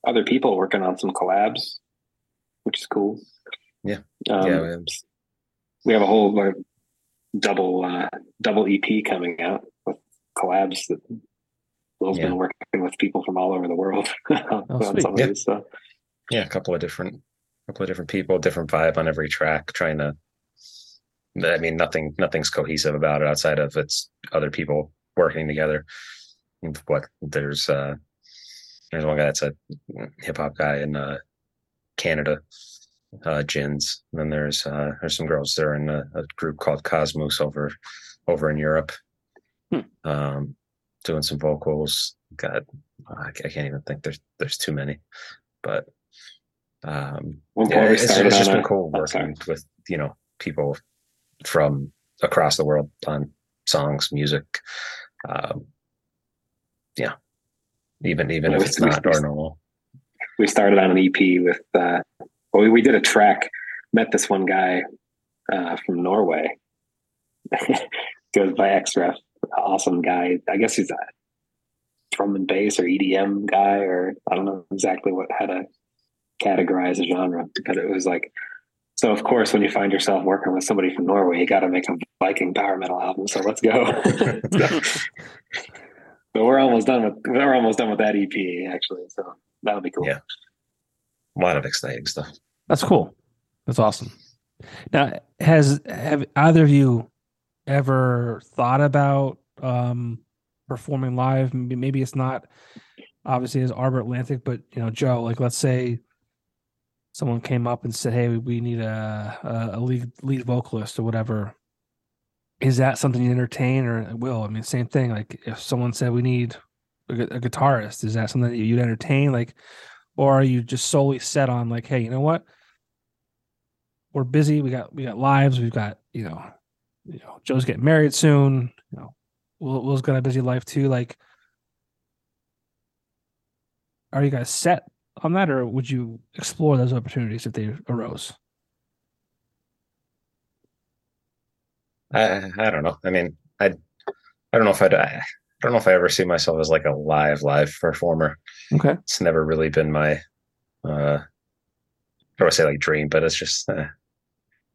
other people working on some collabs, which is cool. Yeah, um, yeah. We have a whole like, double uh, double E P coming out with collabs that Will's yeah. been working with people from all over the world. Oh, on some yeah. of this stuff. Yeah, a couple of different, couple of different people, different vibe on every track. Trying to, I mean, nothing, nothing's cohesive about it outside of it's other people working together. What there's uh there's one guy that's a hip-hop guy in uh Canada, uh Jins, and then there's uh there's some girls there in a, a group called Cosmos over over in Europe, hmm. um doing some vocals. God, I, I can't even think, there's there's too many, but um well, yeah, it's, it's just been cool working with, you know, people from across the world on songs, music. um Yeah, even even well, if it's we, not we, our normal. We started on an E P with, uh, well, we, we did a track, met this one guy uh, from Norway, goes by XRef, awesome guy. I guess he's a drum and bass or E D M guy, or I don't know exactly what how to categorize a genre, but it was like, so of course, when you find yourself working with somebody from Norway, you got to make a Viking power metal album, so let's go. Let's go. But we're almost done with we're almost done with that E P actually, so that'll be cool. Yeah, a lot of exciting stuff. That's cool. That's awesome. Now, has have either of you ever thought about um, performing live? Maybe it's not obviously as Arbor Atlantic, but you know, Joe, like let's say someone came up and said, "Hey, we need a a lead lead vocalist or whatever." Is that something you entertain, or will? I mean, same thing. Like if someone said we need a, a guitarist, is that something that you'd entertain? Like, or are you just solely set on like, hey, you know what? We're busy. We got we got lives. We've got you know, you know, Joe's getting married soon. You know, Will, Will's got a busy life too. Like, are you guys set on that, or would you explore those opportunities if they arose? I, I don't know. I mean, I I don't know if I'd, I don't know if I ever see myself as like a live live performer. Okay, it's never really been my uh, I would say like dream, but it's just uh,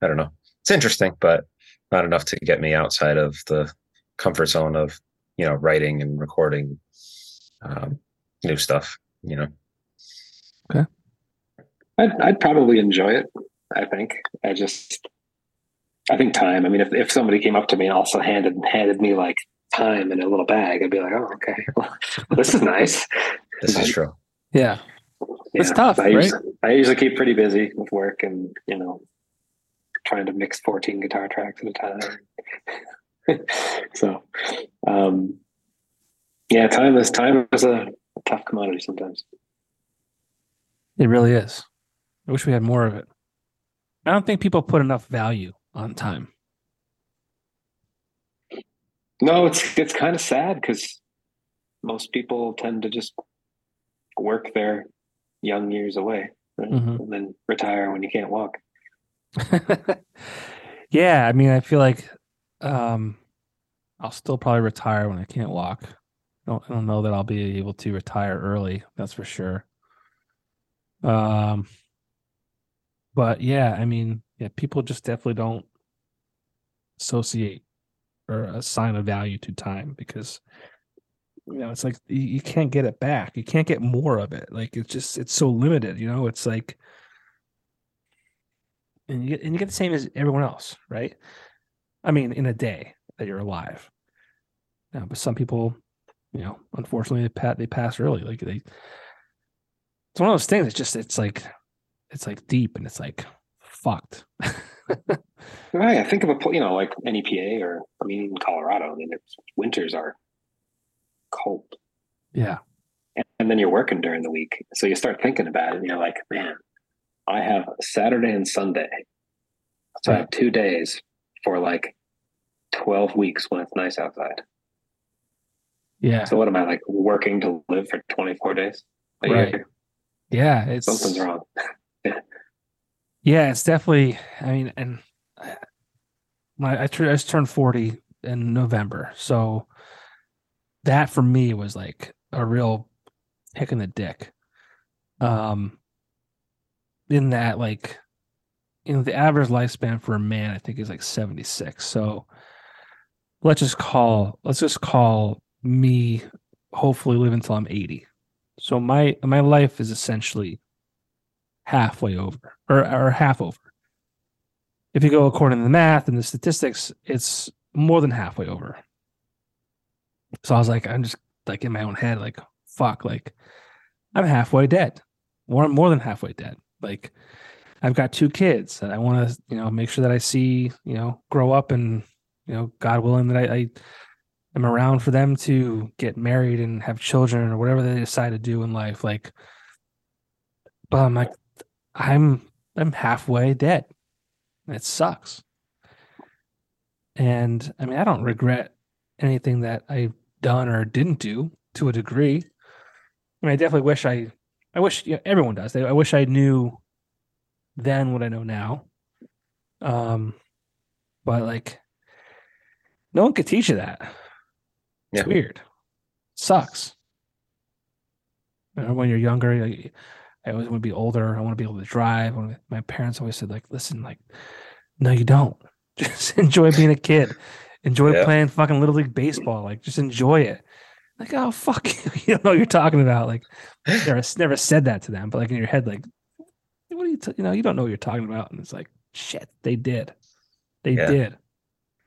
I don't know. It's interesting, but not enough to get me outside of the comfort zone of, you know, writing and recording um, new stuff. You know. Okay, I'd, I'd probably enjoy it. I think I just. I think time. I mean, if, if somebody came up to me and also handed handed me like time in a little bag, I'd be like, oh, okay, well, this is nice. This is true. Yeah. yeah. It's tough, I right? Usually, I usually keep pretty busy with work and, you know, trying to mix fourteen guitar tracks at a time. so, um, yeah, time is, time is a tough commodity sometimes. It really is. I wish we had more of it. I don't think people put enough value on time. No, it's it's kind of sad because most people tend to just work their young years away, right? Mm-hmm. And then retire when you can't walk. Yeah, I mean, I feel like um, I'll still probably retire when I can't walk. I don't, I don't know that I'll be able to retire early. That's for sure. Um, but yeah, I mean, yeah, people just definitely don't associate or assign a value to time because, you know, it's like you, you can't get it back. You can't get more of it. Like it's just, it's so limited, you know, it's like, and you get, and you get the same as everyone else, right? I mean, in a day that you're alive. Now, but some people, you know, unfortunately, they pass, they pass early. Like they, it's one of those things. It's just, it's like, it's like deep and it's like fucked. Right. I think of a, you know, like an E P A or, I mean, even Colorado, I mean, it's, winters are cold. Yeah. And, and then you're working during the week. So you start thinking about it and you're like, man, I have Saturday and Sunday. So right. I have two days for like twelve weeks when it's nice outside. Yeah. So what am I like working to live for twenty-four days? Like, right. Yeah. It's something's wrong. Yeah. Yeah, it's definitely, I mean, and my, I, tr- I just turned forty in November. So that for me was like a real kick in the dick. Um, in that, like, you know, the average lifespan for a man, I think, is like seventy-six. So let's just call, let's just call me hopefully live until I'm eighty. So my, my life is essentially halfway over or, or half over. If you go according to the math and the statistics, it's more than halfway over. So I was like, I'm just like in my own head, like, fuck, like I'm halfway dead. More, more than halfway dead. Like I've got two kids that I want to, you know, make sure that I see, you know, grow up and, you know, God willing that I, I am around for them to get married and have children or whatever they decide to do in life. Like, but I'm like, I'm, I'm halfway dead. It sucks. And I mean, I don't regret anything that I've done or didn't do to a degree. I mean, I definitely wish I, I wish, you know, everyone does. I wish I knew then what I know now. Um, but like, no one could teach you that. It's yeah. weird. It sucks. You know, when you're younger, you, I always want to be older. I want to be able to drive. My parents always said, like, listen, like, no, you don't. Just enjoy being a kid. Enjoy yeah. playing fucking Little League Baseball. Like, just enjoy it. Like, oh, fuck you. You don't know what you're talking about. Like, never, never said that to them. But, like, in your head, like, what do you, t-? you know, you don't know what you're talking about. And it's like, shit, they did. They yeah. did.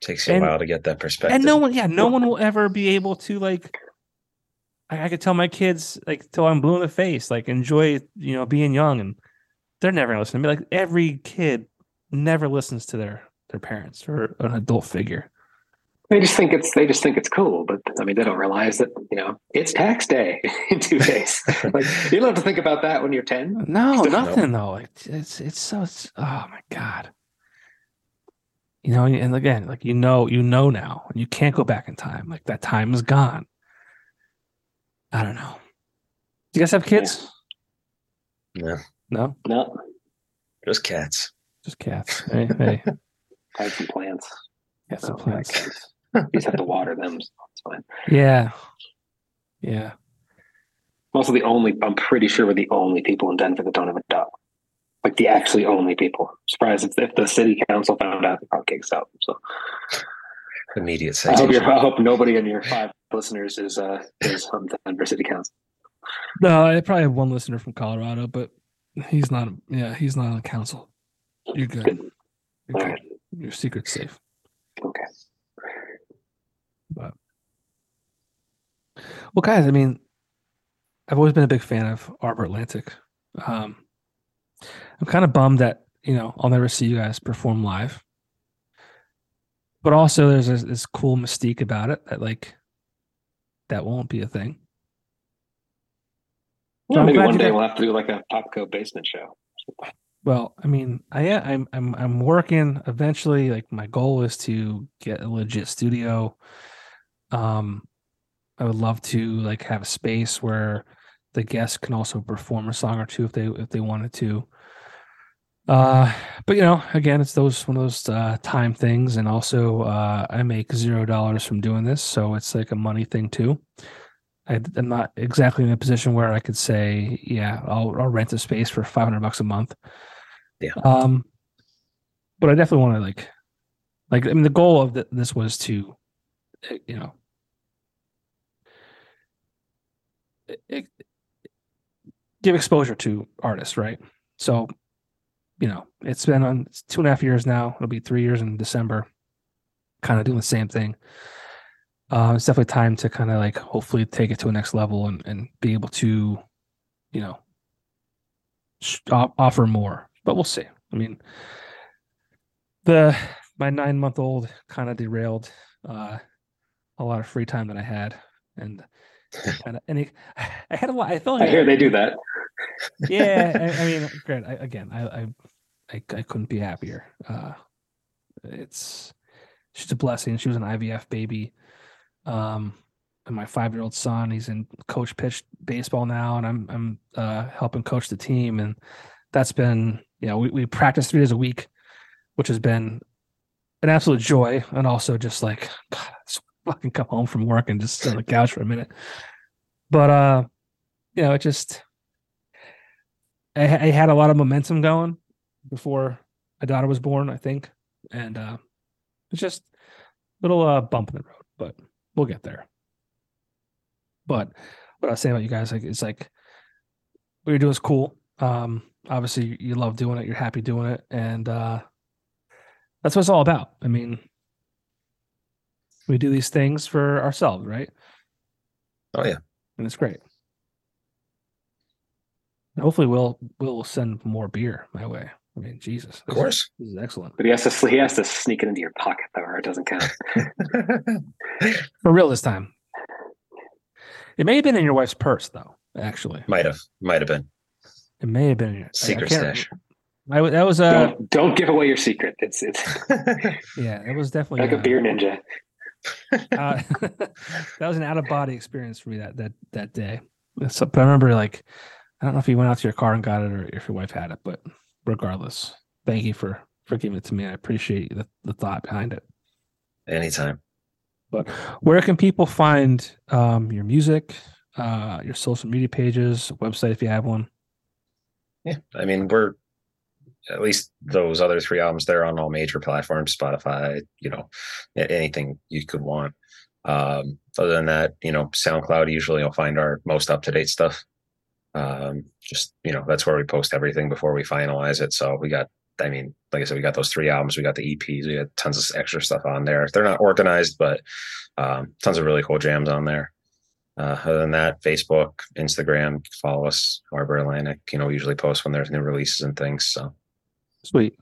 Takes you and, a while to get that perspective. And no one, yeah, no one will ever be able to, like, I could tell my kids, like, till I'm blue in the face, like, enjoy, you know, being young. And they're never going to listen to me. Like, every kid never listens to their, their parents or an adult figure. They just think it's, they just think it's cool. But, I mean, they don't realize that, you know, it's tax day in two days. Like, you don't have to think about that when you're ten. No, nothing, know. though. It's, it's, it's so, it's, oh, my God. You know, and again, like, you know, you know now. And you can't go back in time. Like, that time is gone. I don't know. You guys have kids? No. No? No. Just cats. Just cats. Hey, hey. I have some plants. Got some oh, plants. You just have to water them. So it's fine. Yeah. Yeah. I'm also the only, I'm pretty sure we're the only people in Denver that don't have a dog. Like the actually only people. I'm surprised if, if the city council found out, they probably kicked out. So. Immediate sense. I hope, I hope nobody in your five listeners is uh is from Denver City Council. No, I probably have one listener from Colorado, but he's not. Yeah, he's not on council. You're good. good. You're good. Right. Your secret's safe. Okay. But well, guys, I mean, I've always been a big fan of Arbor Atlantic. Um, I'm kind of bummed that you know I'll never see you guys perform live. But also, there's this, this cool mystique about it that, like, that won't be a thing. Well, so maybe one day got... we'll have to do like a Popko basement show. Well, I mean, I, I'm I'm I'm working eventually. Like, my goal is to get a legit studio. Um, I would love to like have a space where the guests can also perform a song or two if they if they wanted to. Uh, but, you know, again, it's those one of those uh, time things. And also uh, I make zero dollars from doing this. So it's like a money thing, too. I, I'm not exactly in a position where I could say, yeah, I'll, I'll rent a space for five hundred bucks a month. Yeah. Um, but I definitely want to like, like, I mean, the goal of the, this was to, you know, it, it, give exposure to artists. Right. So, you know, it's been on it's two and a half years now. It'll be three years in December, kind of doing the same thing. Uh, it's definitely time to kind of like hopefully take it to a next level and, and be able to, you know, sh- offer more. But we'll see. I mean, the my nine month old kind of derailed uh, a lot of free time that I had, and kind of and it, I had a lot. I felt like I hear I, they do that. Yeah, I, I mean, great. I, again, I, I I I couldn't be happier. Uh, it's she's a blessing. She was an I V F baby. Um, and my five-year-old son, he's in coach pitch baseball now, and I'm I'm uh, helping coach the team, and that's been you know we we practice three days a week, which has been an absolute joy, and also just like God, I just fucking come home from work and just sit on the couch for a minute. But uh, you know, it just I, I had a lot of momentum going before my daughter was born, I think, and uh, it's just a little uh, bump in the road, but. We'll get there. But what I was saying about you guys, like, it's like what you're doing is cool. Um, obviously, you love doing it. You're happy doing it. And uh, that's what it's all about. I mean, we do these things for ourselves, right? Oh, yeah. And it's great. And hopefully, we'll, we'll send more beer my way. I mean, Jesus. Of course. This is excellent. But he has to, he has to sneak it into your pocket, though, or it doesn't count. For real this time. It may have been in your wife's purse, though, actually. Might have. Might have been. It may have been in your... Secret I, I stash. I, that was... Uh, don't, don't give away your secret. It's, it's yeah, it was definitely... Like uh, a beer ninja. uh, that was an out-of-body experience for me that that, that day. So, but I remember, like, I don't know if you went out to your car and got it or if your wife had it, but... Regardless, thank you for, for giving it to me. I appreciate the, the thought behind it. Anytime. But where can people find um, your music, uh, your social media pages, website if you have one? Yeah, I mean, we're at least those other three albums, they're on all major platforms, Spotify, you know, anything you could want. Um, other than that, you know, SoundCloud, usually you'll find our most up-to-date stuff. Um, just, you know, that's where we post everything before we finalize it. So we got, I mean, like I said, we got those three albums, we got the E Ps, we got tons of extra stuff on there. They're not organized, but, um, tons of really cool jams on there. Uh, other than that, Facebook, Instagram, follow us, Arbor Atlantic, you know, we usually post when there's new releases and things. So. Sweet.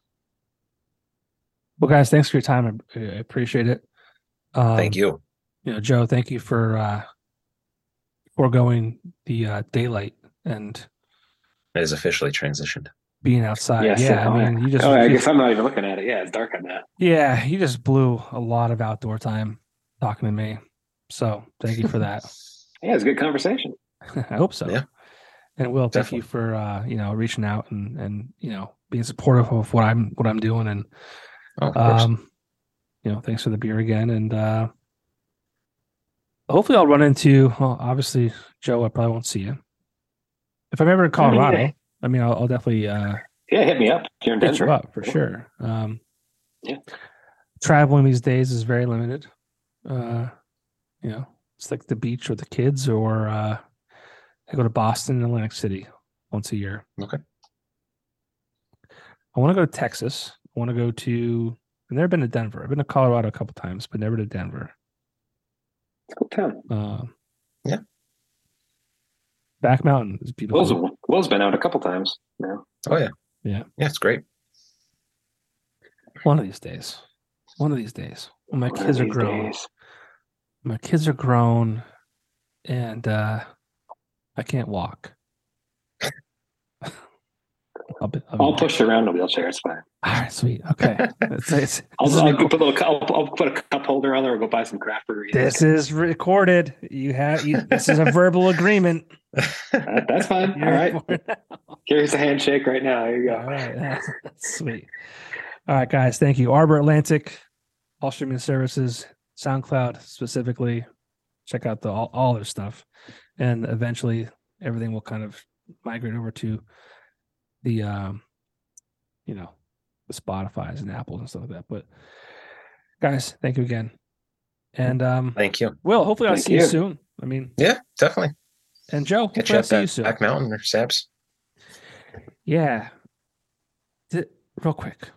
Well, guys, thanks for your time. I, I appreciate it. Um, thank you. You know, Joe, thank you for, uh, foregoing the, uh, daylight. And it is officially transitioned. Being outside. Yes, yeah. I mean, you just, oh, I guess just, I'm not even looking at it. Yeah, it's dark on that. Yeah, you just blew a lot of outdoor time talking to me. So thank you for that. Yeah, it's a good conversation. I hope so. Yeah. And Will, thank Definitely. you for uh, you know, reaching out and and you know, being supportive of what I'm what I'm doing. And oh, um you know, thanks for the beer again. And uh hopefully I'll run into well, obviously, Joe, I probably won't see you. If I'm ever in Colorado, I mean, yeah. I mean I'll, I'll definitely uh, yeah, hit me up here in Denver. You up for cool. sure. Um, yeah, traveling these days is very limited. Uh, you know, it's like the beach with the kids, or uh, I go to Boston and Atlantic City once a year. Okay. I want to go to Texas. I want to go to. I've never been to Denver. I've been to Colorado a couple times, but never to Denver. Cool town. Uh, yeah. Back Mountain is beautiful. Will's, Will's been out a couple times now. Oh, yeah. Yeah. Yeah, it's great. One of these days. One of these days. When my One kids are grown. Days. My kids are grown and uh, I can't walk. I'll I'll, be, I'll, be I'll push around in a wheelchair. It's fine. All right, sweet. Okay. It's, it's, I'll, I'll, cool. put a little, I'll, I'll put a cup holder on there and go buy some craft brewery. This is recorded. You have you, this is a verbal agreement. Uh, that's fine. All right. Here's a handshake right now. Here you go. All right. That's, that's sweet. All right, guys. Thank you. Arbor Atlantic, all streaming services, SoundCloud specifically. Check out the all, all their stuff, and eventually everything will kind of migrate over to the, um, you know, the Spotify's and Apples and stuff like that. But guys, thank you again, and um, thank you. Will, hopefully I'll thank see you. you soon. I mean, yeah, definitely. And Joe, catch up that you Back Mountain or Sabs. Yeah, real quick.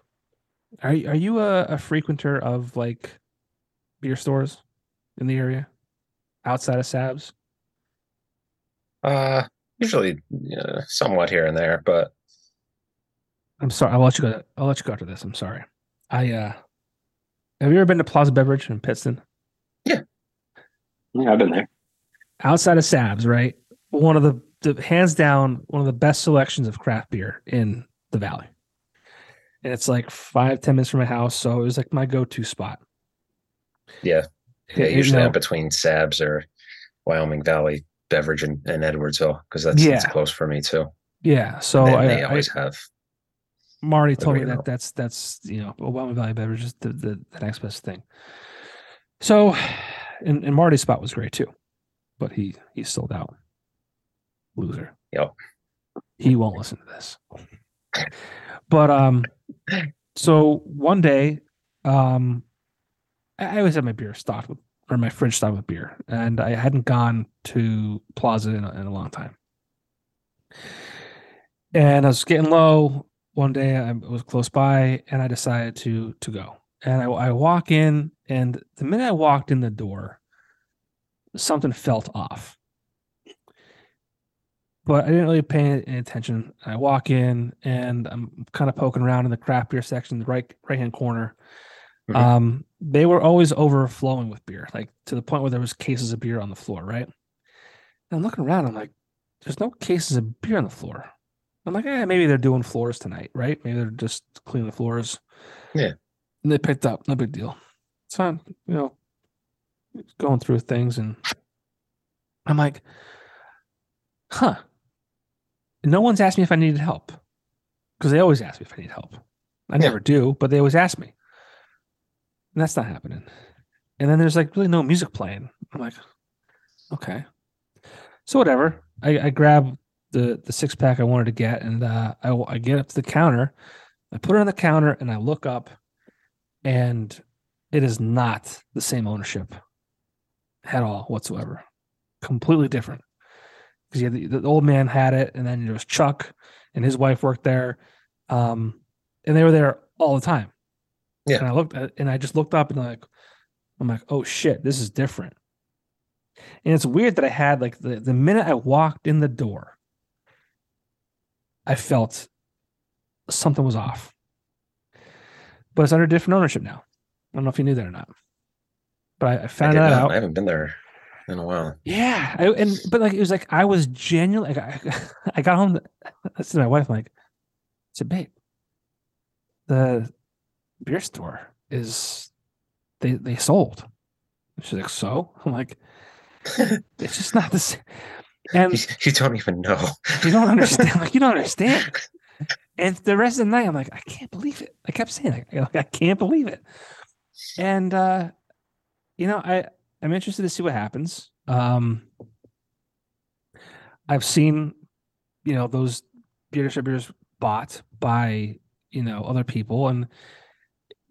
Are you, are you a, a frequenter of like beer stores in the area outside of Sabs? Uh, usually, uh, somewhat here and there, but I'm sorry. I'll let you go. I'll let you go after this. I'm sorry. I uh, have you ever been to Plaza Beverage in Pittston? Yeah, yeah, I've been there. Outside of Sabs, right? One of the, the hands down, one of the best selections of craft beer in the valley. And it's like five, ten minutes from my house. So it was like my go-to spot. Yeah. Yeah, yeah, usually out between Sabs or Wyoming Valley Beverage and, and Edwardsville, because that's, yeah. that's close for me too. Yeah. So I, they always I, have. Marty told me that know. that's, that's, you know, Wyoming Valley Beverage is the, the, the next best thing. So, and, and Marty's spot was great too, but he, he sold out. Loser. Yep. He won't listen to this. But, um, so one day, um, I always had my beer stocked with, or my fridge stocked with beer, and I hadn't gone to Plaza in a, in a long time. And I was getting low. One day I was close by, and I decided to to go. And I, I walk in, and the minute I walked in the door, something felt off. But I didn't really pay any attention. I walk in, and I'm kind of poking around in the craft beer section, the right right hand corner. Mm-hmm. Um, they were always overflowing with beer, like to the point where there was cases of beer on the floor, right? And I'm looking around, I'm like, there's no cases of beer on the floor. I'm like, eh, maybe they're doing floors tonight, right? Maybe they're just cleaning the floors. Yeah. And they picked up, no big deal. It's fine, you know, going through things, and I'm like, huh. No one's asked me if I needed help, because they always ask me if I need help. I yeah. never do, but they always ask me. And that's not happening. And then there's like really no music playing. I'm like, okay. So whatever. I, I grab the, the six pack I wanted to get, and uh, I, I get up to the counter. I put it on the counter, and I look up, and it is not the same ownership at all whatsoever. Completely different. Because the, the old man had it, and then there was Chuck, and his wife worked there. Um, and they were there all the time. Yeah. And I looked at, and I just looked up, and like, I'm like, oh shit, this is different. And it's weird that I had like the, the minute I walked in the door, I felt something was off, but it's under different ownership now. I don't know if you knew that or not, but I, I found I that know. out. I haven't been there in a while. Yeah. I, and, but like, it was like, I was genuinely, like, I, I got home. I said to my wife, I'm like, it's a babe. The, beer store is they they sold. And she's like, so? I'm like, it's just not the same. And you, you don't even know. You don't understand. Like, you don't understand. And the rest of the night, I'm like, I can't believe it. I kept saying, like, I, I can't believe it. And uh, you know, I I'm interested to see what happens. Um, I've seen, you know, those beer distributors bought by, you know, other people, and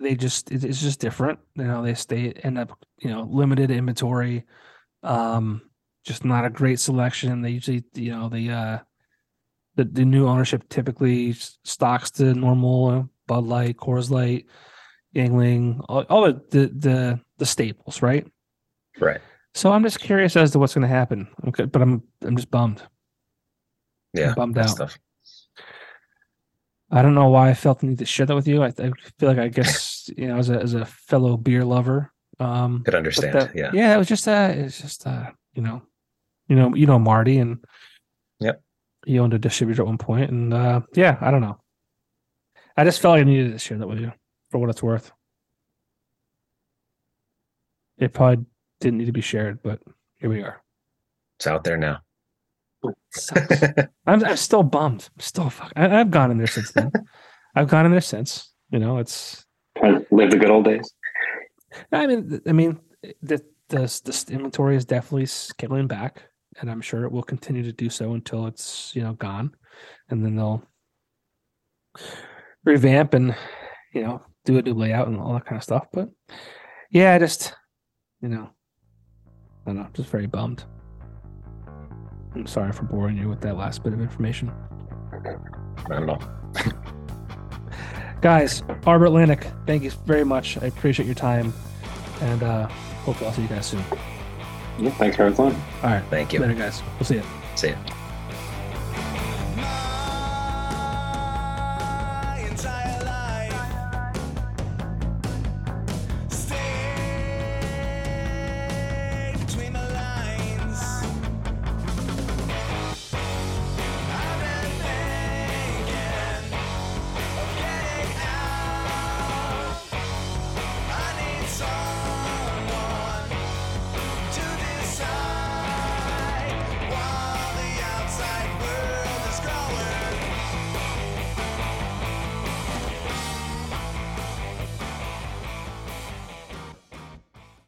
they just, it's just different. You know, they stay, end up, you know, limited inventory, um, just not a great selection. They usually, you know, the, uh, the, the new ownership typically stocks the normal Bud Light, Coors Light, Yingling, all, all the, the, the staples, right? Right. So I'm just curious as to what's going to happen. Okay. But I'm, I'm just bummed. Yeah. I'm bummed out. Stuff. I don't know why I felt the need to share that with you. I, I feel like, I guess, you know, as a as a fellow beer lover, um, could understand. That, yeah, yeah, it was just uh it's just uh, you know, you know, you know, Marty, and yep, he owned a distributor at one point, and uh, yeah, I don't know. I just felt like I needed it this year. That was, for what it's worth. It probably didn't need to be shared, but here we are. It's out there now. I'm, I'm still bummed. I'm still fuck. I, I've gone in there since then. I've gone in there since. You know, it's trying to live the good old days. I mean, I mean, the the this inventory is definitely scaling back, and I'm sure it will continue to do so until it's, you know, gone, and then they'll revamp and, you know, do a new layout and all that kind of stuff. But yeah, I just, you know, I don't know, I'm just very bummed. I'm sorry for boring you with that last bit of information. I don't know. Guys, Arbor Atlantic, thank you very much. I appreciate your time, and uh, hopefully I'll see you guys soon. Yeah, thanks for having fun. All right. Thank you. Later, guys. We'll see you. See you.